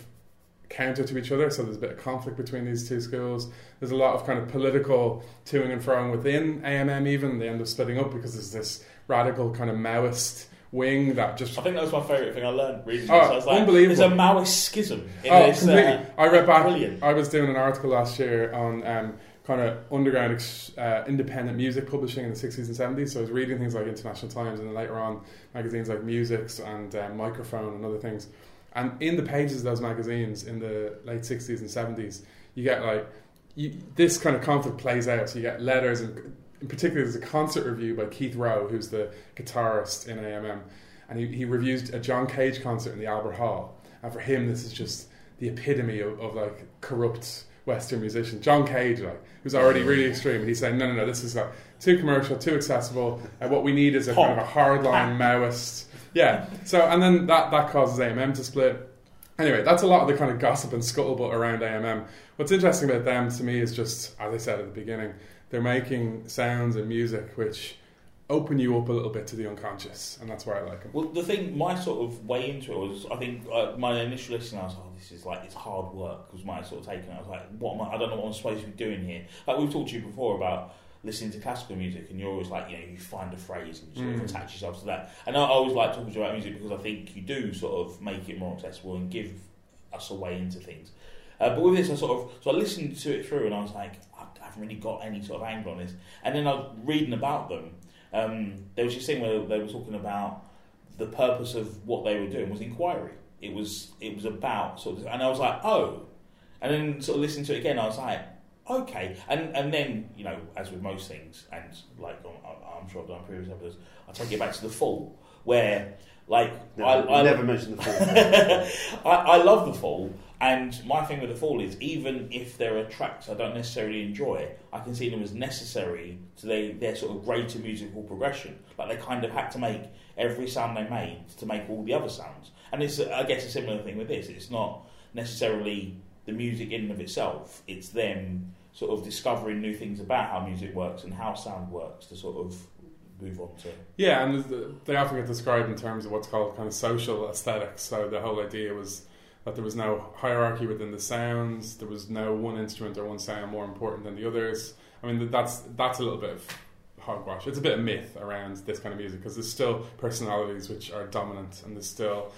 counter to each other, so there's a bit of conflict between these two schools. There's a lot of kind of political toing and froing within A M M even. They end up splitting up because there's this radical kind of Maoist wing that just... I think that was my favourite thing I learned reading. Oh, so I was like, unbelievable. There's a Maoist schism in oh, this. Completely. Uh, I read back, brilliant. I was doing an article last year on um, kind of underground uh, independent music publishing in the sixties and seventies, so I was reading things like International Times and then later on magazines like Musics and uh, Microphone and other things. And in the pages of those magazines in the late sixties and seventies, you get like, you, this kind of conflict plays out, so you get letters and... In particular, there's a concert review by Keith Rowe, who's the guitarist in A M M, and he, he reviews a John Cage concert in the Albert Hall. And for him, this is just the epitome of, of like corrupt Western musician. John Cage, like, who's already really extreme, and he's saying, no, no, no, this is like too commercial, too accessible. And what we need is a Pop. kind of a hardline Maoist. Yeah. So, and then that, that causes A M M to split. Anyway, that's a lot of the kind of gossip and scuttlebutt around A M M. What's interesting about them to me is just, as I said at the beginning, they're making sounds and music which open you up a little bit to the unconscious, and that's why I like them. Well, the thing, my sort of way into it was, I think uh, my initial listening, I was like, oh, this is like, it's hard work, was my sort of take, and I was like, what am I, I don't know what I'm supposed to be doing here. Like, we've talked to you before about listening to classical music, and you're always like, you know, you find a phrase and you sort mm. of attach yourself to that. And I always like talking to you about music because I think you do sort of make it more accessible and give us a way into things. Uh, but with this, I sort of, so I listened to it through and I was like, I haven't really got any sort of angle on this. And then I was reading about them. Um, there was this thing where they were talking about the purpose of what they were doing was inquiry. It was it was about sort of, and I was like, oh. And then sort of listening to it again, I was like, okay. And and then, you know, as with most things, and like I'm sure I've done previous episodes, I take it back to The Fall, where like no, I, I never mentioned The Fall. I, I love The Fall. And my thing with The Fall is, even if there are tracks I don't necessarily enjoy, I can see them as necessary to their, their sort of greater musical progression. Like, they kind of had to make every sound they made to make all the other sounds. And it's, I guess, a similar thing with this. It's not necessarily the music in and of itself. It's them sort of discovering new things about how music works and how sound works to sort of move on to. Yeah, and they often get described in terms of what's called kind of social aesthetics. So the whole idea was that there was no hierarchy within the sounds, there was no one instrument or one sound more important than the others. I mean, that's that's a little bit of hogwash. It's a bit of myth around this kind of music, because there's still personalities which are dominant, and there's still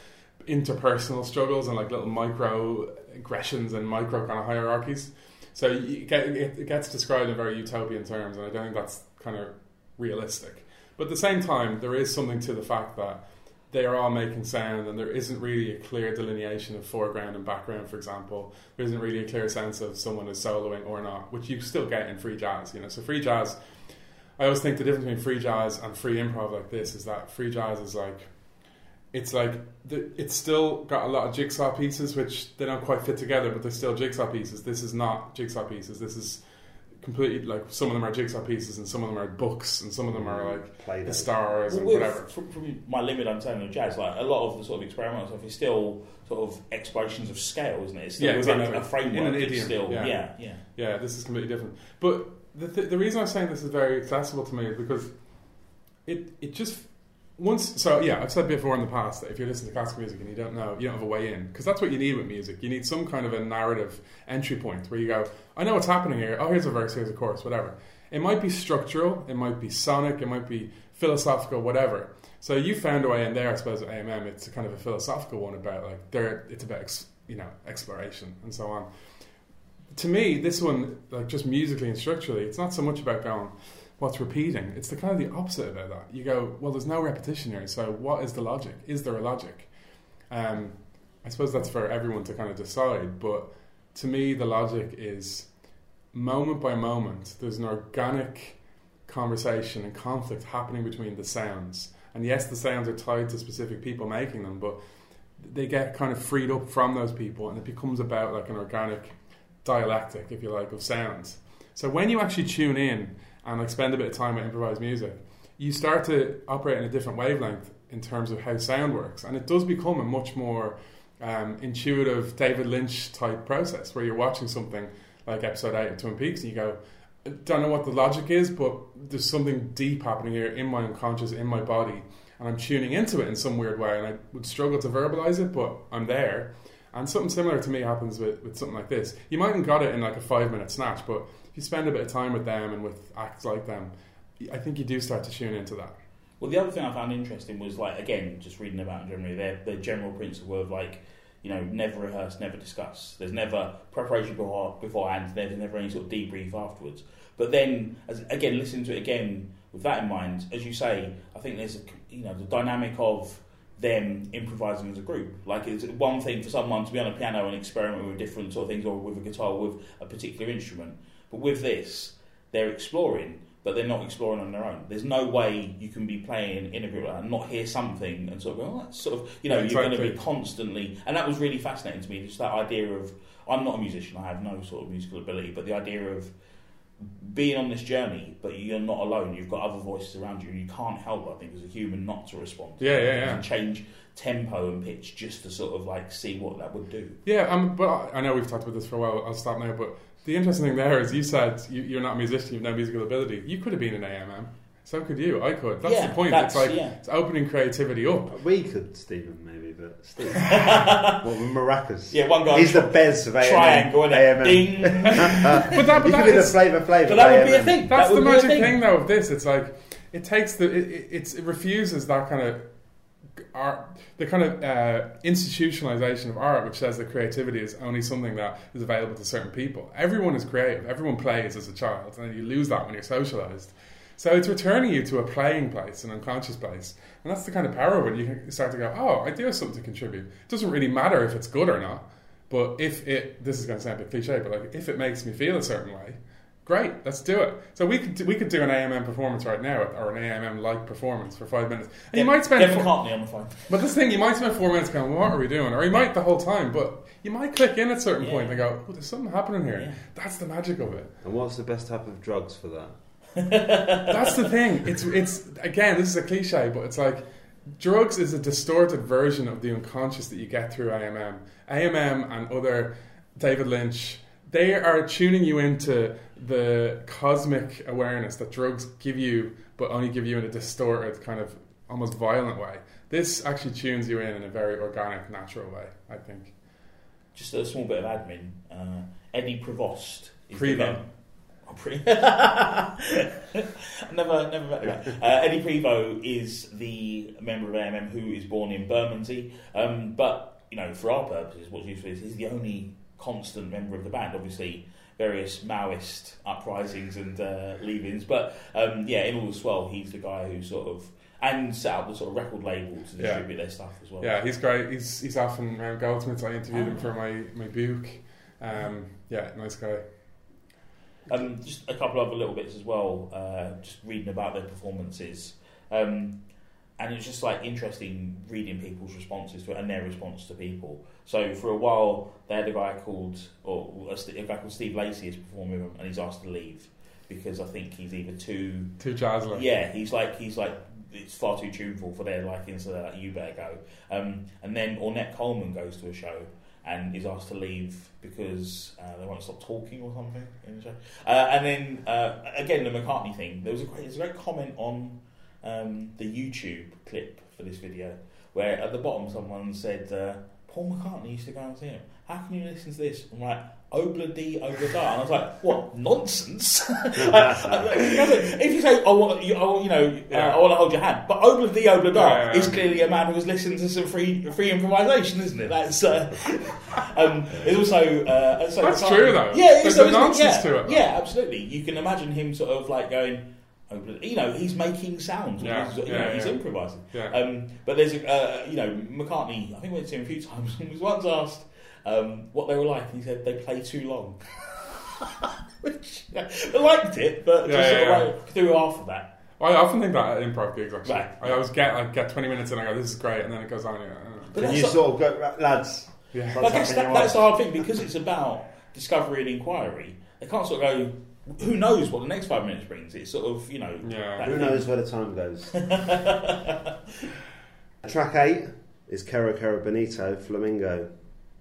interpersonal struggles and like little micro aggressions and micro kind of hierarchies. So you get, it gets described in very utopian terms, and I don't think that's kind of realistic. But at the same time, there is something to the fact that they are all making sound, and there isn't really a clear delineation of foreground and background, for example. There isn't really a clear sense of someone is soloing or not, which you still get in free jazz. You know, so free jazz, I always think the difference between free jazz and free improv like this is that free jazz is like, it's like, the, it's still got a lot of jigsaw pieces, which they don't quite fit together, but they're still jigsaw pieces. This is not jigsaw pieces. This is completely, like, some of them are jigsaw pieces and some of them are books and some of them are like Play-Doh. the stars well, and whatever. From, from my limit I'm telling you jazz, like a lot of the sort of experimental stuff is still sort of explorations of scale, isn't it? It's still yeah, within exactly. a framework. In an idiom. Still, yeah. yeah, yeah. Yeah, this is completely different. But the th the reason I'm saying this is very accessible to me is because it it just once so yeah I've said before in the past that if you listen to classical music and you don't know, you don't have a way in, because that's what you need with music. You need some kind of a narrative entry point where you go, I know what's happening here. Oh, here's a verse, here's a chorus, whatever. It might be structural, it might be sonic, it might be philosophical, whatever. So you found a way in there, I suppose. At A M M, it's a kind of a philosophical one about like there. It's about ex, you know exploration and so on. To me, this one, like just musically and structurally, it's not so much about going, what's repeating? It's the kind of the opposite about that. You go, well, there's no repetition here, so what is the logic? Is there a logic? Um, I suppose that's for everyone to kind of decide, but to me the logic is moment by moment, there's an organic conversation and conflict happening between the sounds. And yes, the sounds are tied to specific people making them, but they get kind of freed up from those people and it becomes about like an organic dialectic, if you like, of sounds. So when you actually tune in and like spend a bit of time with improvised music, you start to operate in a different wavelength in terms of how sound works. And it does become a much more um, intuitive David Lynch type process where you're watching something like episode eight of Twin Peaks and you go, I don't know what the logic is, but there's something deep happening here in my unconscious, in my body, and I'm tuning into it in some weird way, and I would struggle to verbalize it, but I'm there. And something similar to me happens with, with something like this. You mightn't got it in like a five minute snatch, but if you spend a bit of time with them and with acts like them, I think you do start to tune into that. Well, the other thing I found interesting was, like, again, just reading about generally their, their general principle of, like, you know, never rehearse, never discuss. There's never preparation beforehand, there's never any sort of debrief afterwards. But then, as, again, listening to it again with that in mind, as you say, I think there's, a, you know, the dynamic of them improvising as a group. Like, it's one thing for someone to be on a piano and experiment with different sort of things, or with a guitar, or with a particular instrument. But with this, they're exploring, but they're not exploring on their own. There's no way you can be playing in a group and not hear something and sort of go, oh, that's sort of, you know, yeah, you're exactly. going to be constantly... And that was really fascinating to me, just that idea of... I'm not a musician, I have no sort of musical ability, but the idea of being on this journey, but you're not alone. You've got other voices around you, and you can't help, I think, as a human, not to respond. Yeah, yeah, you yeah. You change tempo and pitch just to sort of like see what that would do. Yeah, um, but I know we've talked about this for a while. I'll stop now. But the interesting thing there is, you said you, you're not a musician, you've no musical ability. You could have been an A M M. So could you? I could. That's yeah, the point. That's, it's like yeah. it's opening creativity up. We could, Stephen, maybe, but Stephen. Well, maracas. Yeah, one guy. He's the Bez of A M M. Triangle, A M M. Ding. but that, but that, that is the flavour, flavour. But that would A M M. Be a thing. That's that the magic thing. thing, though, of this. It's like it takes the it, it's, it refuses that kind of art, the kind of uh, institutionalization of art, which says that creativity is only something that is available to certain people. Everyone is creative. Everyone plays as a child, and then you lose that when you're socialized. So it's returning you to a playing place, an unconscious place. And that's the kind of power when you can start to go, oh, I do have something to contribute. It doesn't really matter if it's good or not, but if it, this is going to sound a bit cliche, but like if it makes me feel a certain way, great, let's do it. So we could do, we could do an A M M performance right now, or an A M M-like performance for five minutes. And yeah, you might spend... Kevin Courtney on the phone. But this thing, you might spend four minutes going, what are we doing? Or you might the whole time, but you might click in at a certain yeah. point and go, oh, there's something happening here. Yeah. That's the magic of it. And what's the best type of drugs for that? That's the thing. It's it's again, this is a cliche, but it's like drugs is a distorted version of the unconscious that you get through A M M. A M M and other David Lynch, they are tuning you into the cosmic awareness that drugs give you, but only give you in a distorted, kind of almost violent way. This actually tunes you in in a very organic, natural way, I think. Just a small bit of admin. Uh, Eddie Prevost is Prevo. Pretty never, never met that. Uh, Eddie Prevo is the member of A M M who is born in Bermondsey, um, but you know, for our purposes, what's useful is he's the only constant member of the band. Obviously, various Maoist uprisings and uh, leave-ins, but um, yeah, in all the swell, he's the guy who sort of and set up the sort of record label to distribute yeah. their stuff as well. Yeah, he's great. He's he's often around Goldsmiths. I interviewed um, him for my my book. Um, yeah, nice guy. Um, just a couple other little bits as well, uh, just reading about their performances. Um, and it's just like interesting reading people's responses to it and their response to people. So for a while, they had a guy called, or a, a guy called Steve Lacey is performing with him, and he's asked to leave because I think he's either too... Too jazzy. Yeah, he's like, he's like, it's far too tuneful for their liking, so they're like, you better go. Um, and then Ornette Coleman goes to a show and is asked to leave because uh, they won't stop talking or something in the show. Uh, and then uh, again, the McCartney thing. There was a great, there was a great comment on um, the YouTube clip for this video where at the bottom someone said, uh, Paul McCartney used to go and see him. How can you listen to this? I'm like, obla-dee, obla-da. And I was like, what? Nonsense? like, like, if you say, I want, you, I want, you know, yeah. uh, I want to hold your hand, but obla-dee, obla-da yeah, yeah, yeah. is clearly a man who has listened to some free free improvisation, isn't it? That's, uh, um, it's also... Uh, so That's true, though. Yeah, it's so, nonsense yeah, to it. Though. Yeah, absolutely. You can imagine him sort of like going... You know, he's making sounds. Yeah, you know, yeah, he's yeah. improvising. Yeah. Um, but there's, uh, you know, McCartney, I think we went to him a few times, and was once asked um, what they were like, and he said, they play too long. Which, yeah, I liked it, but yeah, just yeah, sort of yeah. like, through half of that. I often think that at improv gigs, actually. Right. I always get, I get twenty minutes in, I go, this is great, and then it goes on. And, but and you like, sort of go, lads. Yeah. That's, I guess that, that's the hard thing, because it's about discovery and inquiry. They can't sort of go... Who knows what the next five minutes brings? It's sort of, you know... Yeah. Who thing. knows where the time goes? Track eight is Caro Caro Bonito, Flamingo.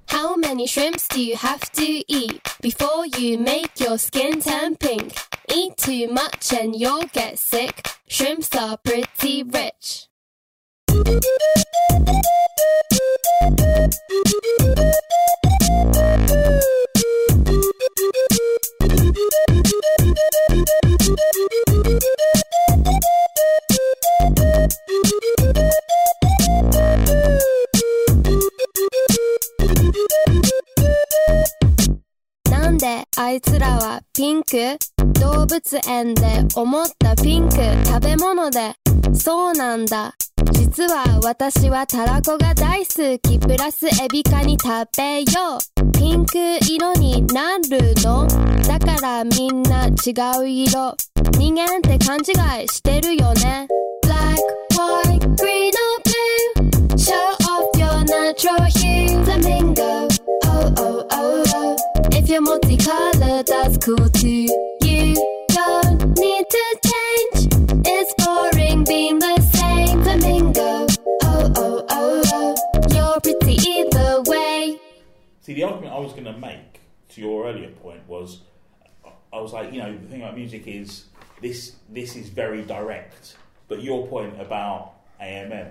How many shrimps do you have to eat before you make your skin turn pink? Eat too much and you'll get sick. Shrimps are pretty rich.なんであいつらはピンク？動物園で思ったピンク食べ物でそうなんだ実は私はタラコが大好きプラスエビカニ食べようピンク色になるのだからみんな違う色人間って勘違いしてるよね Black, white, green or blue Show off your natural hue Flamingo, oh oh oh oh If you're multicolored, that's cool too You don't need to change It's boring being the same Flamingo, oh oh oh oh You're pretty either way See, the argument I was going to make to your earlier point was I was like, you know, the thing about music is this this is very direct, but your point about A M M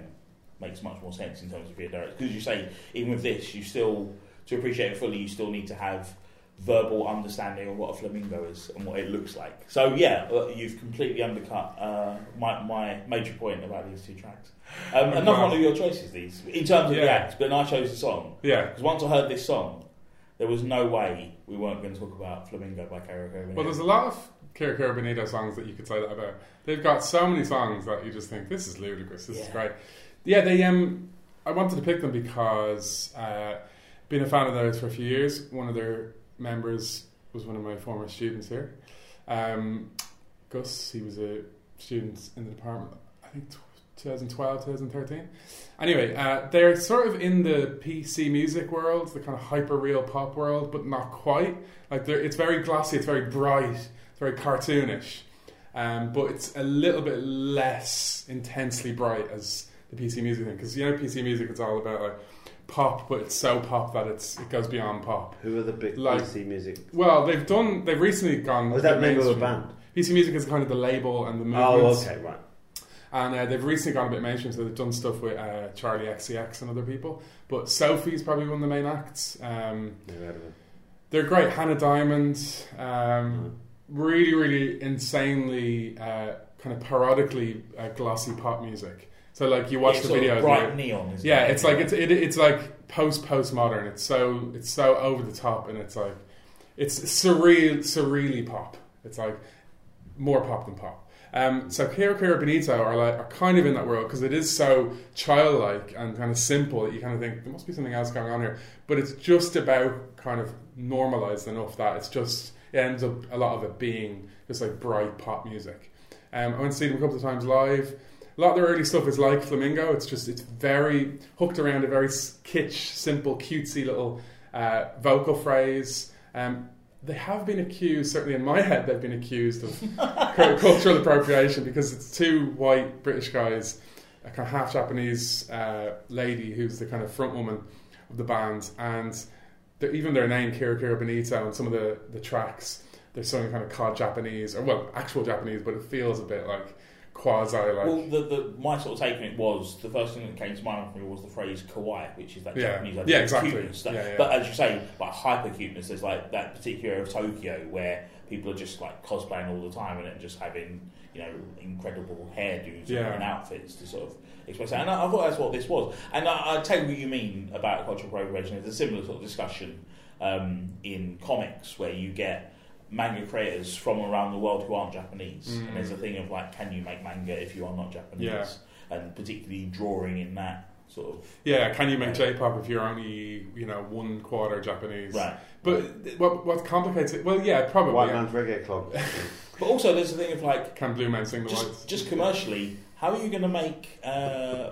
makes much more sense in terms of being direct. Because you say, even with this, you still, to appreciate it fully, you still need to have verbal understanding of what a flamingo is and what it looks like. So, yeah, you've completely undercut uh, my, my major point about these two tracks. Um, another wow. one of your choices, these, in terms of yeah. the acts, but I chose the song. Yeah. Because once I heard this song, there was no way we weren't going to talk about Flamingo by Caro Caro Bonito. Well, there's a lot of Caro Caro Bonito songs that you could say that about. They've got so many songs that you just think, this is ludicrous, this yeah. is great. Yeah, they. Um, I wanted to pick them because uh, been a fan of theirs for a few years. One of their members was one of my former students here. Um, Gus, he was a student in the department, I think twenty twelve, twenty thirteen. Anyway, uh, they're sort of in the P C music world, the kind of hyper-real pop world, but not quite. Like, it's very glossy, it's very bright, it's very cartoonish, um, but it's a little bit less intensely bright as the P C music thing. Because, you know, P C music, it's all about, like, pop, but it's so pop that it's it goes beyond pop. Who are the big like, P C music? Well, they've done, they've recently gone... Was that name of a band? P C music is kind of the label and the movements. Oh, okay, right. And uh, they've recently gone a bit mainstream, so they've done stuff with uh, Charlie X C X and other people. But Sophie's probably one of the main acts. Um, yeah, they're great. Hannah Diamond, um, mm. really, really insanely, uh, kind of parodically uh, glossy pop music. So, like, you watch yeah, the video, bright neon. Isn't yeah, it? it's like it's it, it's like post postmodern. It's so it's so over the top, and it's like it's surreal, surreally pop. It's like more pop than pop. Um, so Caro Caro Bonito are like are kind of in that world because it is so childlike and kind of simple that you kind of think there must be something else going on here, but it's just about kind of normalised enough that it's just it ends up a lot of it being just like bright pop music. Um, I went to see them a couple of times live. A lot of their early stuff is like Flamingo. It's just it's very hooked around a very kitsch, simple, cutesy little uh, vocal phrase. Um, They have been accused, certainly in my head, they've been accused of cultural appropriation because it's two white British guys, a kind of half Japanese uh, lady who's the kind of front woman of the band, and the, even their name Kira Kira Bonita on some of the, the tracks, there's something kind of cod Japanese, or well, actual Japanese, but it feels a bit like quasi like. Well, the, the my sort of take on it was the first thing that came to mind for me was the phrase kawaii, which is that yeah. Japanese idea yeah, exactly. of cuteness. Yeah, yeah. But as you say, like hyper cuteness, there's like that particular area of Tokyo where people are just like cosplaying all the time and just having, you know, incredible hairdos yeah. and outfits to sort of express that. And I, I thought that's what this was. And I, I tell you what you mean about cultural appropriation. There's a similar sort of discussion um, in comics where you get manga creators from around the world who aren't Japanese. Mm. And there's a thing of like, can you make manga if you are not Japanese? Yeah. And particularly drawing in that sort of... Yeah, can you make J-pop if you're only, you know, one quarter Japanese? Right. But what, what complicates it... Well, yeah, probably... White Man's Reggae Club. But also there's a thing of like... Can Blue Man sing the just, lights? Just commercially, how are you going to make... Uh,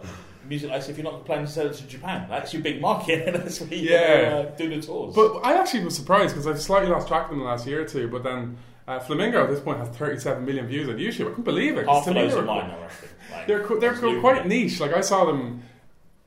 music like if you're not planning to sell it to Japan, that's your big market. That's where you yeah. uh, do the tours. But I actually was surprised because I've slightly lost track of them the last year or two. But then uh, Flamingo at this point has thirty-seven million views on YouTube. I couldn't believe it. Half of those are mine, I reckon. Like, they're co- they're co- quite niche. Like I saw them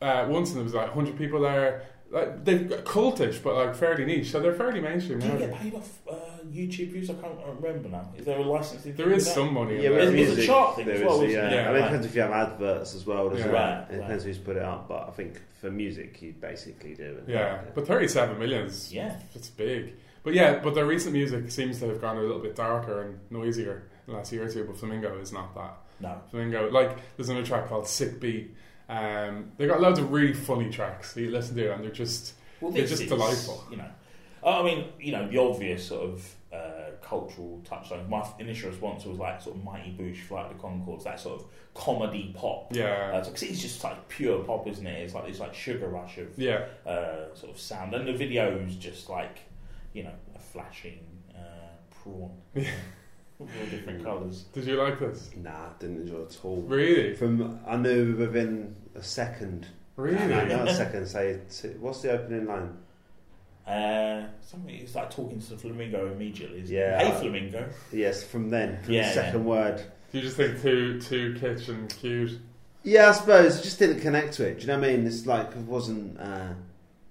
uh, once, and there was like one hundred people there. Like they're cultish, but like fairly niche. So they're fairly mainstream. Do you get paid off uh, YouTube views? I can't remember now. Is there a licensing? There is some money. Yeah, there's music, a chart thing as well. Is, yeah, yeah, I mean, right. It depends if you have adverts as well. Doesn't yeah. it? Right, it depends right. who's put it up. But I think for music, you basically do. Yeah, yeah. But thirty-seven millions. Yeah, it's big. But yeah, but their recent music seems to have gone a little bit darker and noisier in the last year or two. But Flamingo is not that. No, Flamingo. Like there's another track called Sick Beat. Um, they got loads of really funny tracks that you listen to, and they're just well, they're just is, delightful. You know, I mean, you know, the obvious sort of uh, cultural touchstone. My initial response was like sort of Mighty Boosh, Flight of the Conchords, that sort of comedy pop. Yeah, uh, it's, it's just like pure pop, isn't it? It's like it's like sugar rush of yeah. uh, sort of sound, and the video's just like, you know, a flashing uh, prawn. Yeah. All different colours. Did you like this? Nah, didn't enjoy it at all. Really? From I knew within a second. Really? No, not a second. Say, what's the opening line? Uh, something. It's like talking to the flamingo immediately. Isn't yeah. It? Hey, flamingo. Yes. From then, from yeah, the second yeah. word. Do you just think too too kitsch and cute? Yeah, I suppose. I just didn't connect to it. Do you know what I mean? It's like it wasn't. Uh,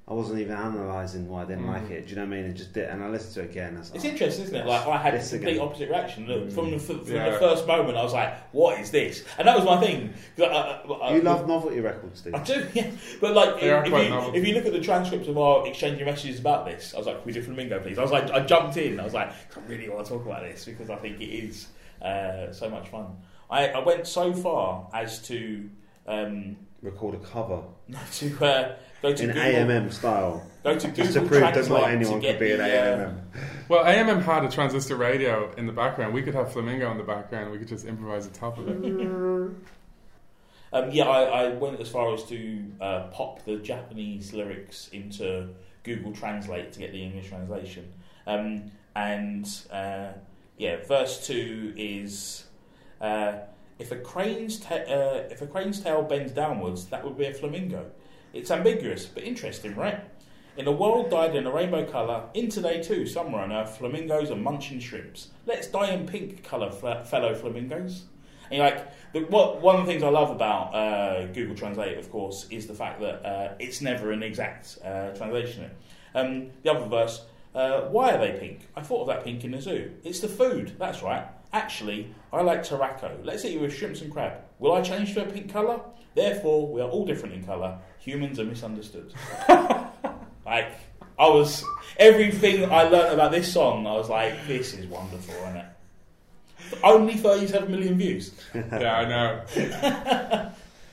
I wasn't even analysing why I didn't mm. like it. Do you know what I mean? I just did, and I listened to it again. It's like, interesting, isn't it? Like I had a complete again. opposite reaction. Look, from the from yeah. the first moment, I was like, "What is this?" And that was my thing. I, I, I, you love novelty records, do you? I do, yeah. But like, if, if, you, if you look at the transcripts of our exchanging messages about this, I was like, "Can we do Flamingo, please?" I was like, I jumped in. I was like, "I really want to talk about this because I think it is uh, so much fun." I, I went so far as to um, record a cover. to. Uh, Go to in Google. A M M style. Go to Google just to prove that not anyone could be the, an A M M. Uh... Well, A M M had a transistor radio in the background. We could have Flamingo in the background. We could just improvise on top of it. um, yeah, I, I went as far as to uh, pop the Japanese lyrics into Google Translate to get the English translation. Um, and uh, yeah, verse two is. Uh, if a crane's ta- uh, if a crane's tail bends downwards, that would be a flamingo. It's ambiguous, but interesting, right? In a world dyed in a rainbow colour, in today too, somewhere on earth, flamingos are munching shrimps. Let's dye in pink colour, fl- fellow flamingos. And you're like, the, what, one of the things I love about uh, Google Translate, of course, is the fact that uh, it's never an exact uh, translation. Um, the other verse, uh, why are they pink? I thought of that pink in the zoo. It's the food, that's right. Actually, I like terako. Let's eat you with shrimps and crab. Will I change to a pink colour? Therefore, we are all different in colour. Humans are misunderstood. Like, I was... Everything I learnt about this song, I was like, this is wonderful, isn't it? Only thirty-seven million views. Yeah, I know.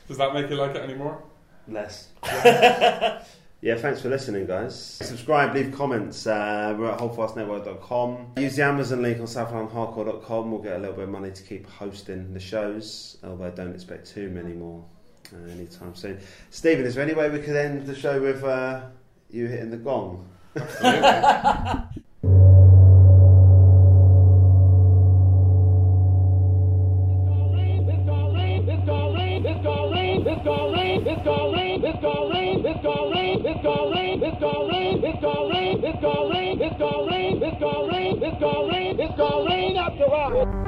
Does that make you like it anymore? Less. Yeah, yeah, thanks for listening, guys. Subscribe, leave comments. Uh, we're at holdfast network dot com. Use the Amazon link on southland hardcore dot com. We'll get a little bit of money to keep hosting the shows, although I don't expect too many more. Uh, anytime soon. Stephen, is there any way we could end the show with uh, you hitting the gong? Absolutely. It's gonna rain, it's gonna rain, it's gonna rain, it's gonna rain, it's gonna rain, it's gonna rain, it's gonna rain, it's gonna rain up to us.